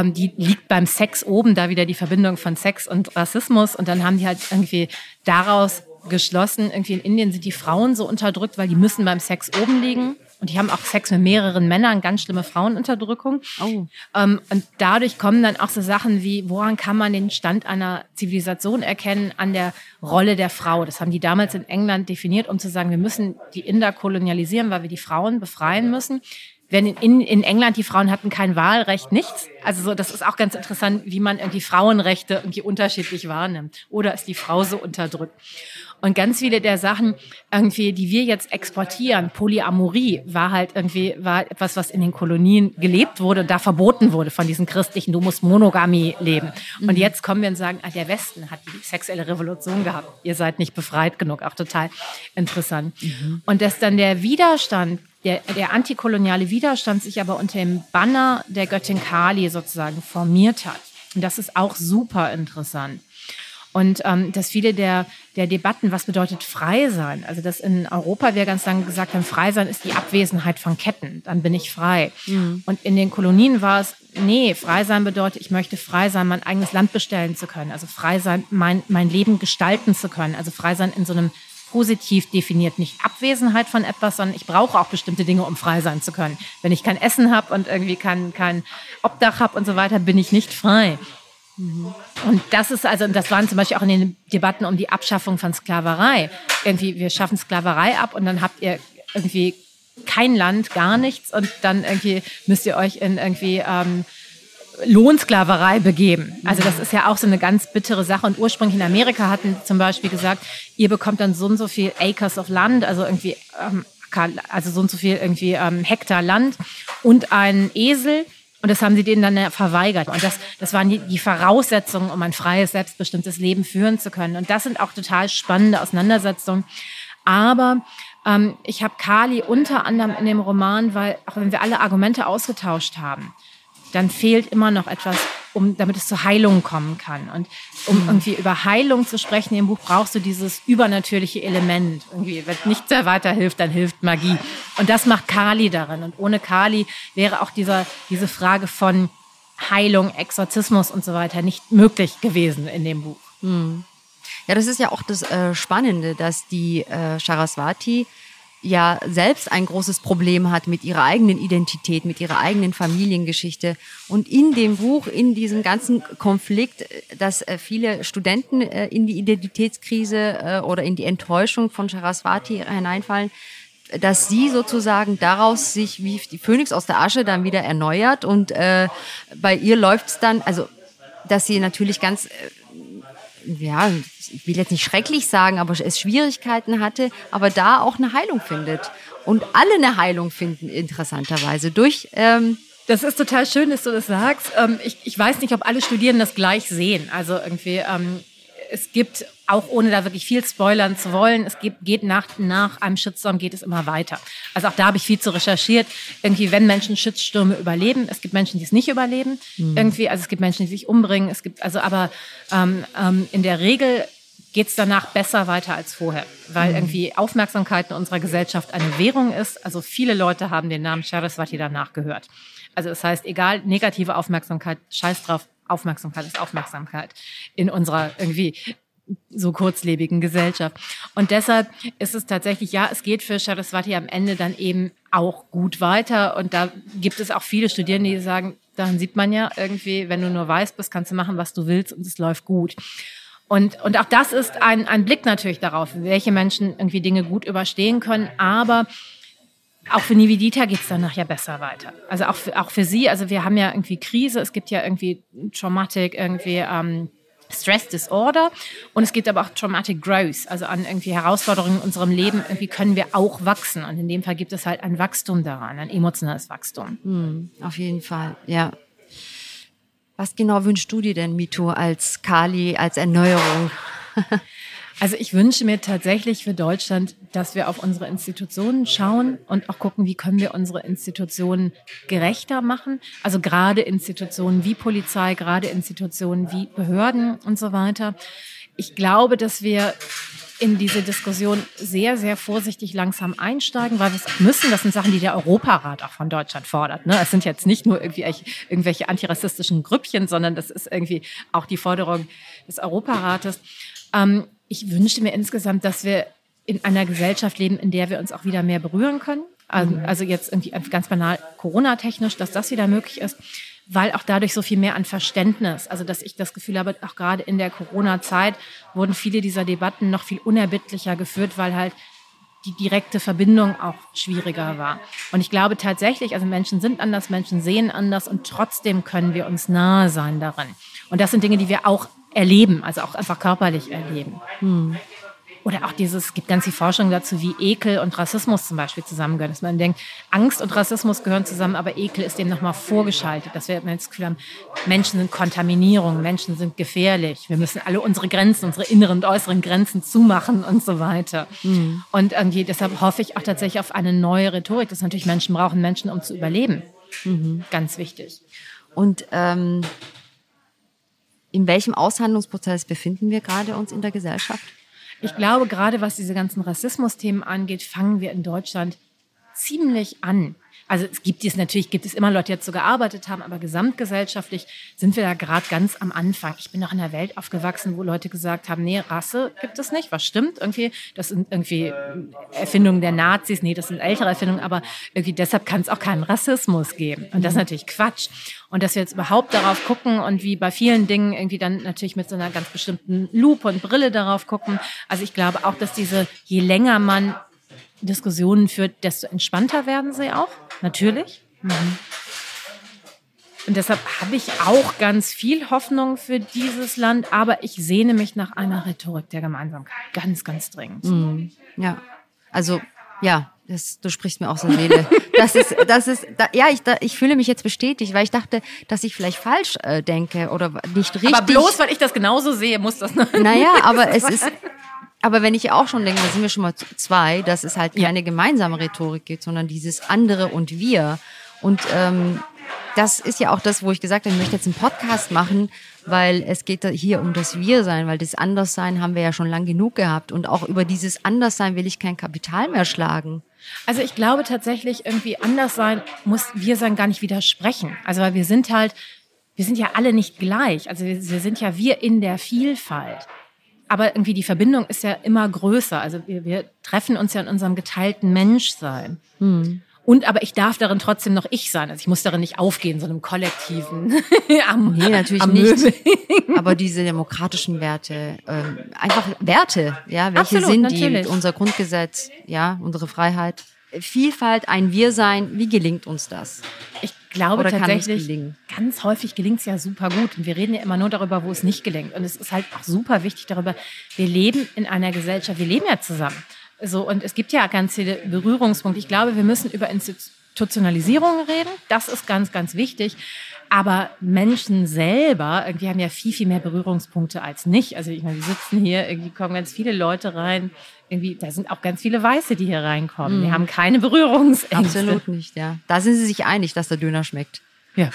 Die liegt beim Sex oben, da wieder die Verbindung von Sex und Rassismus. Und dann haben die halt irgendwie daraus geschlossen, irgendwie in Indien sind die Frauen so unterdrückt, weil die müssen beim Sex oben liegen. Und die haben auch Sex mit mehreren Männern, ganz schlimme Frauenunterdrückung. Oh. Und dadurch kommen dann auch so Sachen wie, woran kann man den Stand einer Zivilisation erkennen? An der Rolle der Frau. Das haben die damals in England definiert, um zu sagen, wir müssen die Inder kolonialisieren, weil wir die Frauen befreien müssen. Wenn in England die Frauen hatten kein Wahlrecht, nichts. Also so, das ist auch ganz interessant, wie man irgendwie Frauenrechte irgendwie unterschiedlich wahrnimmt. Oder ist die Frau so unterdrückt? Und ganz viele der Sachen irgendwie, die wir jetzt exportieren, Polyamorie war etwas, was in den Kolonien gelebt wurde und da verboten wurde von diesen Christlichen. Du musst Monogamie leben. Und jetzt kommen wir und sagen, ah, der Westen hat die sexuelle Revolution gehabt. Ihr seid nicht befreit genug. Auch total interessant. Mhm. Und dass dann der Widerstand, der antikoloniale Widerstand sich aber unter dem Banner der Göttin Kali sozusagen formiert hat. Und das ist auch super interessant. Und dass viele der Debatten, was bedeutet frei sein? Also dass in Europa wir ganz lange gesagt haben, frei sein ist die Abwesenheit von Ketten, dann bin ich frei. Mhm. Und in den Kolonien war es, nee, frei sein bedeutet, ich möchte frei sein, mein eigenes Land bestellen zu können. Also frei sein, mein Leben gestalten zu können. Also frei sein in so einem positiv definiert, nicht Abwesenheit von etwas, sondern ich brauche auch bestimmte Dinge, um frei sein zu können. Wenn ich kein Essen habe und irgendwie kein Obdach habe und so weiter, bin ich nicht frei. Und das waren zum Beispiel auch in den Debatten um die Abschaffung von Sklaverei. Irgendwie, wir schaffen Sklaverei ab und dann habt ihr irgendwie kein Land, gar nichts und dann irgendwie müsst ihr euch in irgendwie Lohnsklaverei begeben. Also das ist ja auch so eine ganz bittere Sache. Und ursprünglich in Amerika hatten zum Beispiel gesagt, ihr bekommt dann so und so viel Acres of Land, also irgendwie so und so viel irgendwie Hektar Land und einen Esel. Und das haben sie denen dann verweigert. Und das waren die Voraussetzungen, um ein freies, selbstbestimmtes Leben führen zu können. Und das sind auch total spannende Auseinandersetzungen. Aber ich habe Kali unter anderem in dem Roman, weil auch wenn wir alle Argumente ausgetauscht haben, dann fehlt immer noch etwas, damit es zur Heilung kommen kann. Und um irgendwie über Heilung zu sprechen im Buch, brauchst du dieses übernatürliche Element. Irgendwie, wenn nichts mehr weiterhilft, dann hilft Magie. Und das macht Kali darin. Und ohne Kali wäre auch diese Frage von Heilung, Exorzismus und so weiter nicht möglich gewesen in dem Buch. Mhm. Ja, das ist ja auch das Spannende, dass die Saraswati ja selbst ein großes Problem hat mit ihrer eigenen Identität, mit ihrer eigenen Familiengeschichte. Und in dem Buch, in diesem ganzen Konflikt, dass viele Studenten in die Identitätskrise oder in die Enttäuschung von Saraswati hineinfallen, dass sie sozusagen daraus sich wie die Phönix aus der Asche dann wieder erneuert. Und bei ihr läuft es dann, also dass sie natürlich ganz... ja, ich will jetzt nicht schrecklich sagen, aber es Schwierigkeiten hatte, aber da auch eine Heilung findet. Und alle eine Heilung finden, interessanterweise, durch... Das ist total schön, dass du das sagst. Ich weiß nicht, ob alle Studierenden das gleich sehen. Also irgendwie, es gibt, auch ohne da wirklich viel spoilern zu wollen, es geht nach einem Shitstorm geht es immer weiter. Also auch da habe ich viel zu recherchiert. Irgendwie, wenn Menschen Shitstürme überleben, es gibt Menschen, die es nicht überleben. Irgendwie, also es gibt Menschen, die sich umbringen. Es gibt, also aber in der Regel geht es danach besser weiter als vorher, weil irgendwie Aufmerksamkeit in unserer Gesellschaft eine Währung ist. Also viele Leute haben den Namen Saraswati danach gehört. Also das heißt, egal, negative Aufmerksamkeit, scheiß drauf, Aufmerksamkeit ist Aufmerksamkeit in unserer irgendwie so kurzlebigen Gesellschaft. Und deshalb ist es tatsächlich, ja, es geht für Saraswati am Ende dann eben auch gut weiter. Und da gibt es auch viele Studierende, die sagen, daran sieht man ja irgendwie, wenn du nur weiß bist, kannst du machen, was du willst und es läuft gut. Und auch das ist ein Blick natürlich darauf, welche Menschen irgendwie Dinge gut überstehen können. Aber auch für Nivedita geht es danach ja besser weiter. Also auch für sie, also wir haben ja irgendwie Krise, es gibt ja irgendwie Traumatic, irgendwie Stress Disorder und es gibt aber auch Traumatic Growth, also an irgendwie Herausforderungen in unserem Leben, irgendwie können wir auch wachsen. Und in dem Fall gibt es halt ein Wachstum daran, ein emotionales Wachstum. Mhm, auf jeden Fall, ja. Was genau wünschst du dir denn, Mithu, als Kali, als Erneuerung? Also ich wünsche mir tatsächlich für Deutschland, dass wir auf unsere Institutionen schauen und auch gucken, wie können wir unsere Institutionen gerechter machen. Also gerade Institutionen wie Polizei, gerade Institutionen wie Behörden und so weiter. Ich glaube, dass wir in diese Diskussion sehr, sehr vorsichtig langsam einsteigen, weil wir es müssen. Das sind Sachen, die der Europarat auch von Deutschland fordert. Ne? Es sind jetzt nicht nur irgendwie irgendwelche antirassistischen Grüppchen, sondern das ist irgendwie auch die Forderung des Europarates. Ich wünsche mir insgesamt, dass wir in einer Gesellschaft leben, in der wir uns auch wieder mehr berühren können. Also jetzt irgendwie ganz banal Corona-technisch, dass das wieder möglich ist, weil auch dadurch so viel mehr an Verständnis, also dass ich das Gefühl habe, auch gerade in der Corona-Zeit wurden viele dieser Debatten noch viel unerbittlicher geführt, weil halt die direkte Verbindung auch schwieriger war. Und ich glaube tatsächlich, also Menschen sind anders, Menschen sehen anders und trotzdem können wir uns nahe sein darin. Und das sind Dinge, die wir auch erleben, also auch einfach körperlich erleben. Hm. Oder auch es gibt ganz viel Forschung dazu, wie Ekel und Rassismus zum Beispiel zusammengehören. Dass man denkt, Angst und Rassismus gehören zusammen, aber Ekel ist dem nochmal vorgeschaltet. Dass wir das Gefühl haben, Menschen sind Kontaminierung, Menschen sind gefährlich. Wir müssen alle unsere Grenzen, unsere inneren und äußeren Grenzen zumachen und so weiter. Mhm. Und deshalb hoffe ich auch tatsächlich auf eine neue Rhetorik, dass natürlich Menschen brauchen, Menschen, um zu überleben. Mhm. Ganz wichtig. Und in welchem Aushandlungsprozess befinden wir gerade uns in der Gesellschaft? Ich glaube, gerade was diese ganzen Rassismus-Themen angeht, fangen wir in Deutschland ziemlich an. Also es gibt immer Leute, die jetzt so gearbeitet haben, aber gesamtgesellschaftlich sind wir da gerade ganz am Anfang. Ich bin noch in einer Welt aufgewachsen, wo Leute gesagt haben, nee, Rasse gibt es nicht, was stimmt irgendwie, das sind irgendwie Erfindungen der Nazis, nee, das sind ältere Erfindungen, aber irgendwie deshalb kann es auch keinen Rassismus geben. Und das ist natürlich Quatsch. Und dass wir jetzt überhaupt darauf gucken und wie bei vielen Dingen irgendwie dann natürlich mit so einer ganz bestimmten Lupe und Brille darauf gucken. Also ich glaube auch, dass je länger man Diskussionen führt, desto entspannter werden sie auch, natürlich. Mhm. Und deshalb habe ich auch ganz viel Hoffnung für dieses Land, aber ich sehne mich nach einer Rhetorik der Gemeinsamkeit. Ganz, ganz dringend. Mhm. Ja, also, ja, du sprichst mir aus der Seele. Ich fühle mich jetzt bestätigt, weil ich dachte, dass ich vielleicht falsch denke oder nicht richtig. Aber bloß, weil ich das genauso sehe, muss das noch. Naja, aber Aber wenn ich auch schon denke, da sind wir schon mal zwei, dass es halt keine gemeinsame Rhetorik gibt, sondern dieses andere und wir. Und das ist ja auch das, wo ich gesagt habe, ich möchte jetzt einen Podcast machen, weil es geht hier um das Wir-Sein, weil das Anderssein haben wir ja schon lang genug gehabt. Und auch über dieses Anderssein will ich kein Kapital mehr schlagen. Also ich glaube tatsächlich, irgendwie Anderssein muss Wir-Sein gar nicht widersprechen. Also weil wir sind ja alle nicht gleich. Also wir sind ja wir in der Vielfalt. Aber irgendwie die Verbindung ist ja immer größer. Also wir treffen uns ja in unserem geteilten Menschsein. Hm. Und aber ich darf darin trotzdem noch ich sein. Also ich muss darin nicht aufgehen, so einem kollektiven. Nee, natürlich nicht. Möbel. Aber diese demokratischen Werte, einfach Werte, ja, welche Absolut, sind die? Natürlich. Unser Grundgesetz, ja, unsere Freiheit. Vielfalt, ein Wir-Sein, wie gelingt uns das? Ich glaube tatsächlich, ganz häufig gelingt es ja super gut. Und wir reden ja immer nur darüber, wo es nicht gelingt. Und es ist halt auch super wichtig darüber, wir leben in einer Gesellschaft, wir leben ja zusammen. So, und es gibt ja ganz viele Berührungspunkte. Ich glaube, wir müssen über Institutionalisierung reden. Das ist ganz, ganz wichtig. Aber Menschen selber irgendwie haben ja viel, viel mehr Berührungspunkte als nicht. Also ich meine, wir sitzen hier, irgendwie kommen ganz viele Leute rein. Irgendwie, da sind auch ganz viele Weiße, die hier reinkommen. Die haben keine Berührungsängste. Absolut nicht, ja. Da sind sie sich einig, dass der Döner schmeckt. Ja,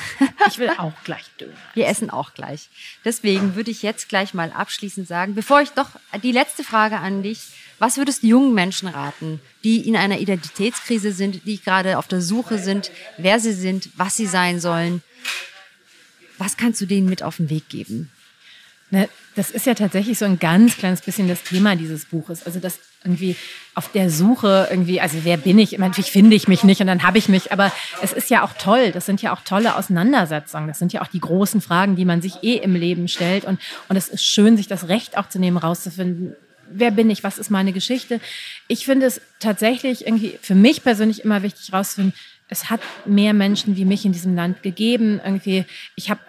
ich will auch gleich Döner. Wir essen auch gleich. Deswegen würde ich jetzt gleich mal abschließend sagen, bevor ich doch die letzte Frage an dich, was würdest du jungen Menschen raten, die in einer Identitätskrise sind, die gerade auf der Suche sind, wer sie sind, was sie sein sollen? Was kannst du denen mit auf den Weg geben? Das ist ja tatsächlich so ein ganz kleines bisschen das Thema dieses Buches. Also das irgendwie auf der Suche irgendwie, also wer bin ich? Natürlich finde ich mich nicht und dann habe ich mich, aber es ist ja auch toll, das sind ja auch tolle Auseinandersetzungen, das sind ja auch die großen Fragen, die man sich eh im Leben stellt und es ist schön, sich das Recht auch zu nehmen, rauszufinden, wer bin ich, was ist meine Geschichte? Ich finde es tatsächlich irgendwie für mich persönlich immer wichtig rauszufinden, es hat mehr Menschen wie mich in diesem Land gegeben. Irgendwie, ich habe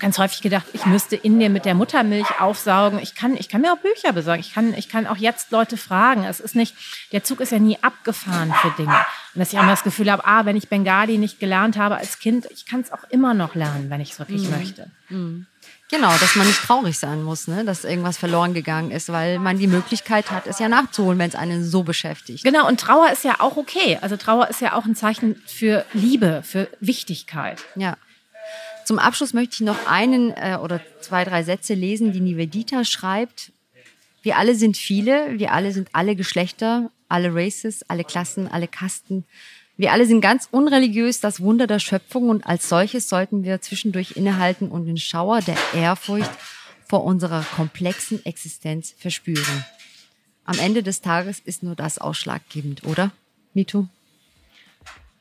ganz häufig gedacht, ich müsste in mir mit der Muttermilch aufsaugen. Ich kann mir auch Bücher besorgen. Ich kann auch jetzt Leute fragen. Es ist nicht, der Zug ist ja nie abgefahren für Dinge. Und dass ich auch immer das Gefühl habe, wenn ich Bengali nicht gelernt habe als Kind, ich kann es auch immer noch lernen, wenn ich es wirklich möchte. Mhm. Genau, dass man nicht traurig sein muss, ne? Dass irgendwas verloren gegangen ist, weil man die Möglichkeit hat, es ja nachzuholen, wenn es einen so beschäftigt. Genau, und Trauer ist ja auch okay. Also Trauer ist ja auch ein Zeichen für Liebe, für Wichtigkeit. Ja. Zum Abschluss möchte ich noch oder zwei, drei Sätze lesen, die Nivedita schreibt. Wir alle sind viele, wir alle sind alle Geschlechter, alle Races, alle Klassen, alle Kasten. Wir alle sind ganz unreligiös das Wunder der Schöpfung und als solches sollten wir zwischendurch innehalten und den Schauer der Ehrfurcht vor unserer komplexen Existenz verspüren. Am Ende des Tages ist nur das ausschlaggebend, oder, Mithu?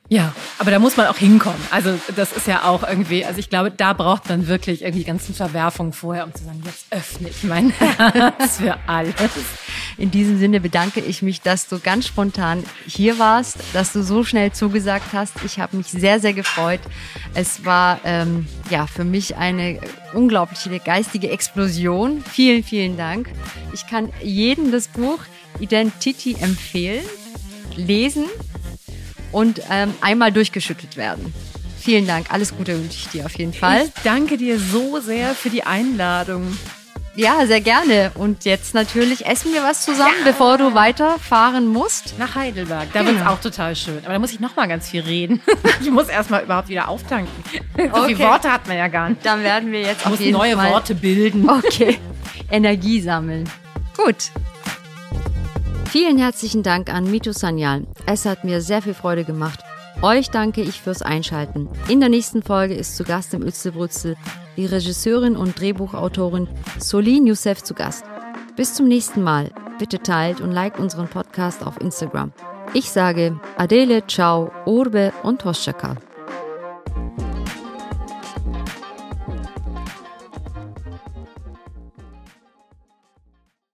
Ja, aber da muss man auch hinkommen. Also das ist ja auch irgendwie, also ich glaube, da braucht man wirklich irgendwie ganzen Verwerfungen vorher, um zu sagen, jetzt öffne ich mein Herz für alles. In diesem Sinne bedanke ich mich, dass du ganz spontan hier warst, dass du so schnell zugesagt hast. Ich habe mich sehr, sehr gefreut. Es war für mich eine unglaubliche geistige Explosion. Vielen, vielen Dank. Ich kann jedem das Buch Identitty empfehlen, lesen. Und einmal durchgeschüttelt werden. Vielen Dank, alles Gute wünsche ich dir auf jeden Fall. Ich danke dir so sehr für die Einladung. Ja, sehr gerne. Und jetzt natürlich essen wir was zusammen, bevor du weiterfahren musst. Nach Heidelberg, da wird es auch total schön. Aber da muss ich nochmal ganz viel reden. Ich muss erstmal überhaupt wieder auftanken. So viele Worte hat man ja gar nicht. Dann werden wir jetzt auf jeden Fall neue Worte bilden. Okay, Energie sammeln. Gut. Vielen herzlichen Dank an Mithu Sanyal. Es hat mir sehr viel Freude gemacht. Euch danke ich fürs Einschalten. In der nächsten Folge ist zu Gast im Ützelbrützel die Regisseurin und Drehbuchautorin Solin Youssef zu Gast. Bis zum nächsten Mal. Bitte teilt und liked unseren Podcast auf Instagram. Ich sage Adele, ciao, Urbe und Hoşça kal.